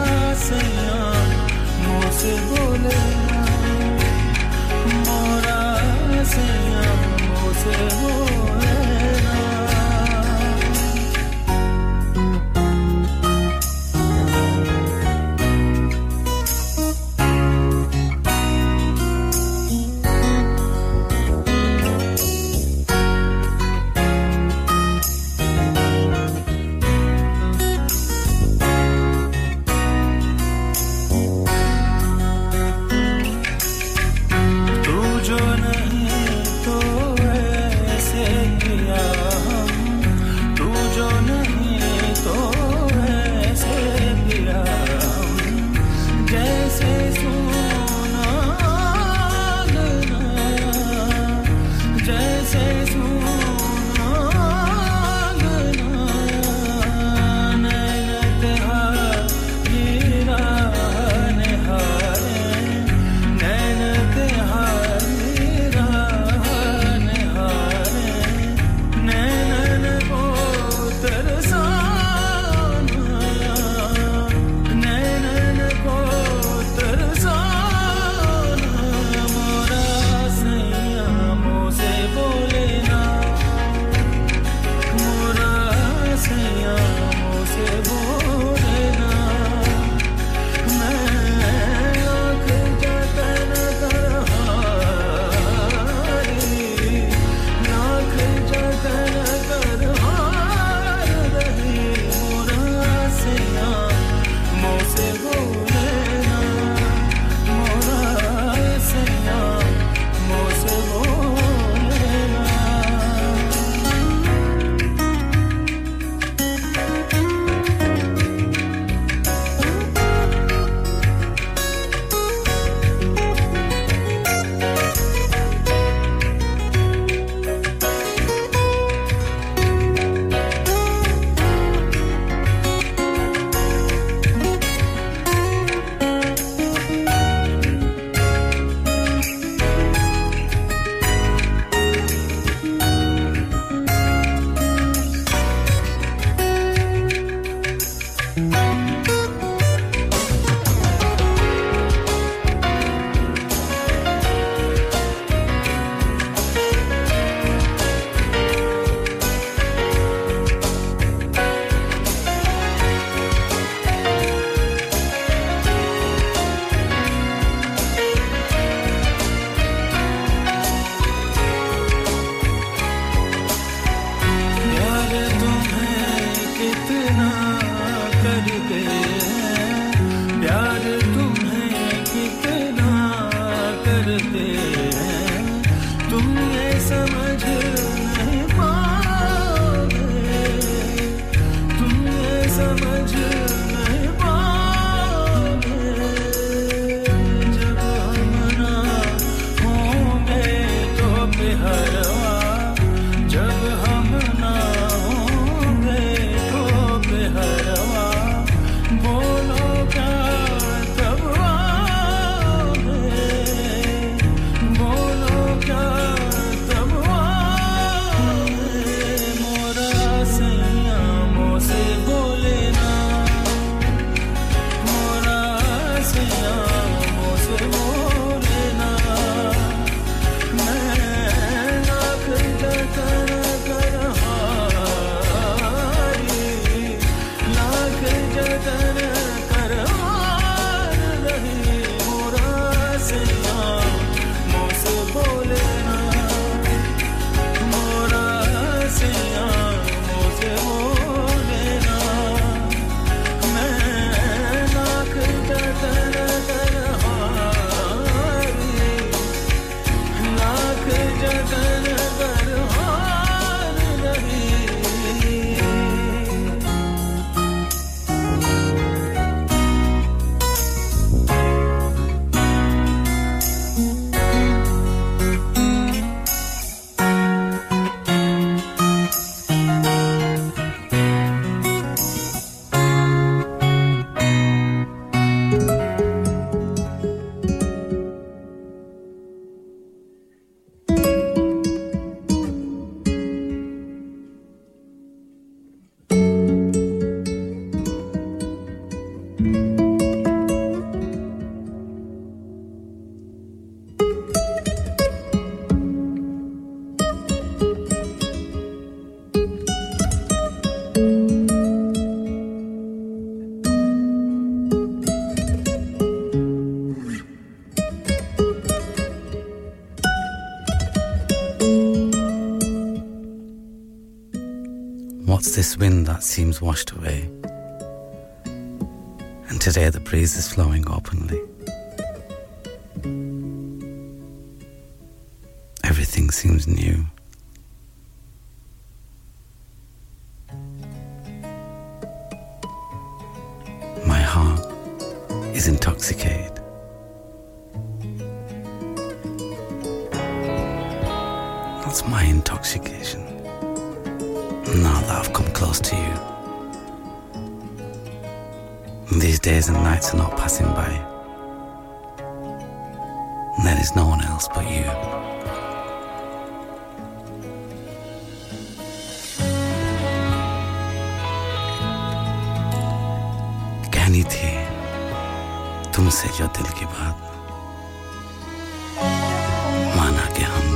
से मोसे बोले Bolo ka tabwa this wind that seems washed away. And today the breeze is flowing openly. Everything seems new. My heart is intoxicated. That's my intoxication. Now that I've come close to you. These days and nights are not passing by. And there is no one else but you. कहनी थी तुमसे जो दिल की बात माना कि हम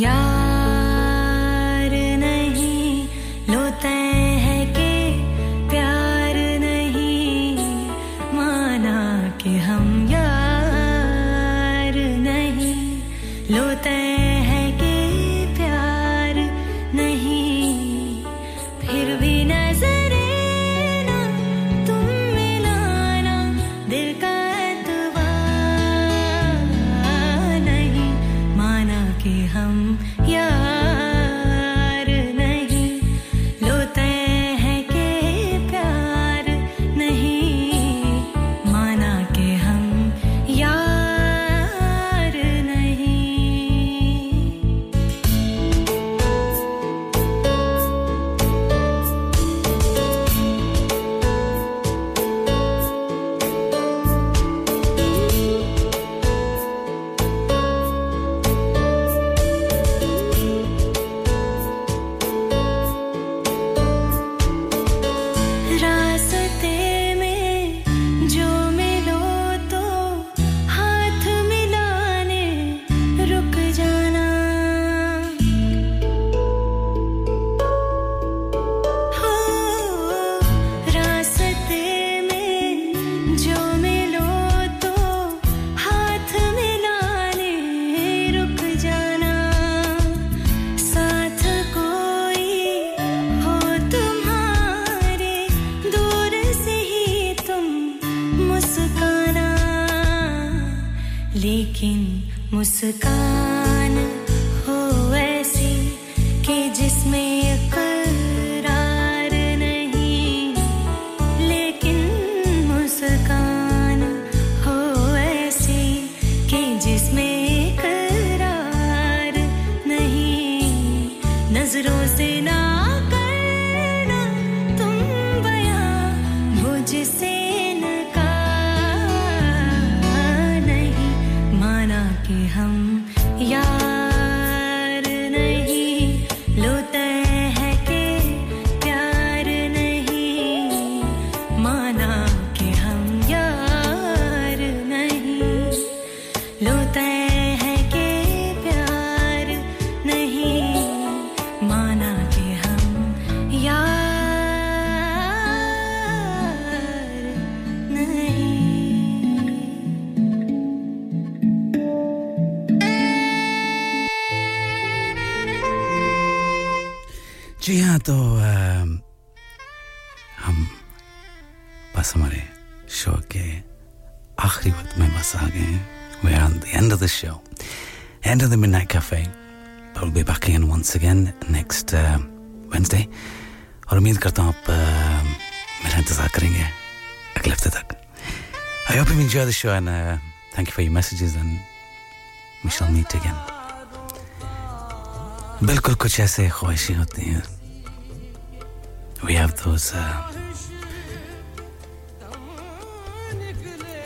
यार नहीं लेकिन मुस्कान हो ऐसी कि जिसमें इकरार नहीं लेकिन मुस्कान हो ऐसी कि जिसमें इकरार नहीं नजरों से ना करना तुम बयां मुझसे हम यार नहीं लौटे हैं के प्यार नहीं माना कि हम यार नहीं लौटे हैं के प्यार नहीं माना कि हम यार नहीं जी हाँ तो आ, हम बस हमारे शो के आखिरी वक्त में बस आ गए हैं we are on the end of the show end of the Midnight Cafe but we'll be back again once again next uh, Wednesday और उम्मीद करता हूँ आप मेरा इंतज़ार करेंगे अगले हफ्ते तक I hope you enjoy the show and uh, thank you for your messages and we shall meet again बिल्कुल कुछ ऐसे ख्वाहिशें होती हैं we have those uh,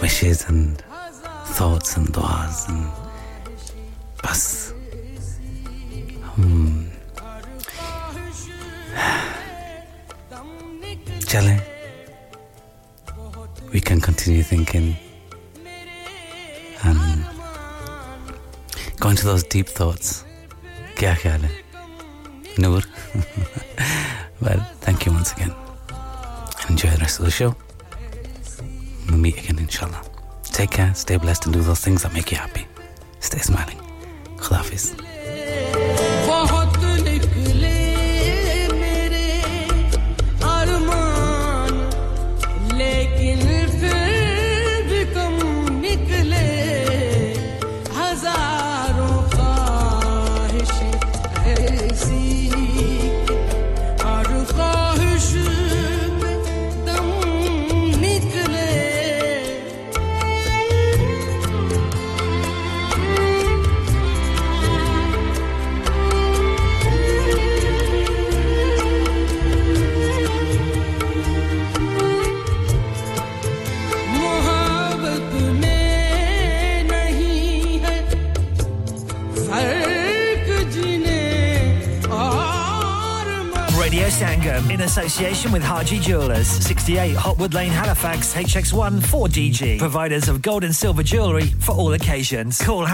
wishes and thoughts and duas and बस हम चलें we can continue thinking and going to those deep thoughts क्या ख्याल है नूर well thank you once again enjoy the rest of the show we'll meet again inshallah take care stay blessed and do those things that make you happy stay smiling Khuda Hafiz Sangam in association with Haji Jewellers, sixty-eight Hotwood Lane, Halifax, H X one four D G. Providers of gold and silver jewellery for all occasions. Call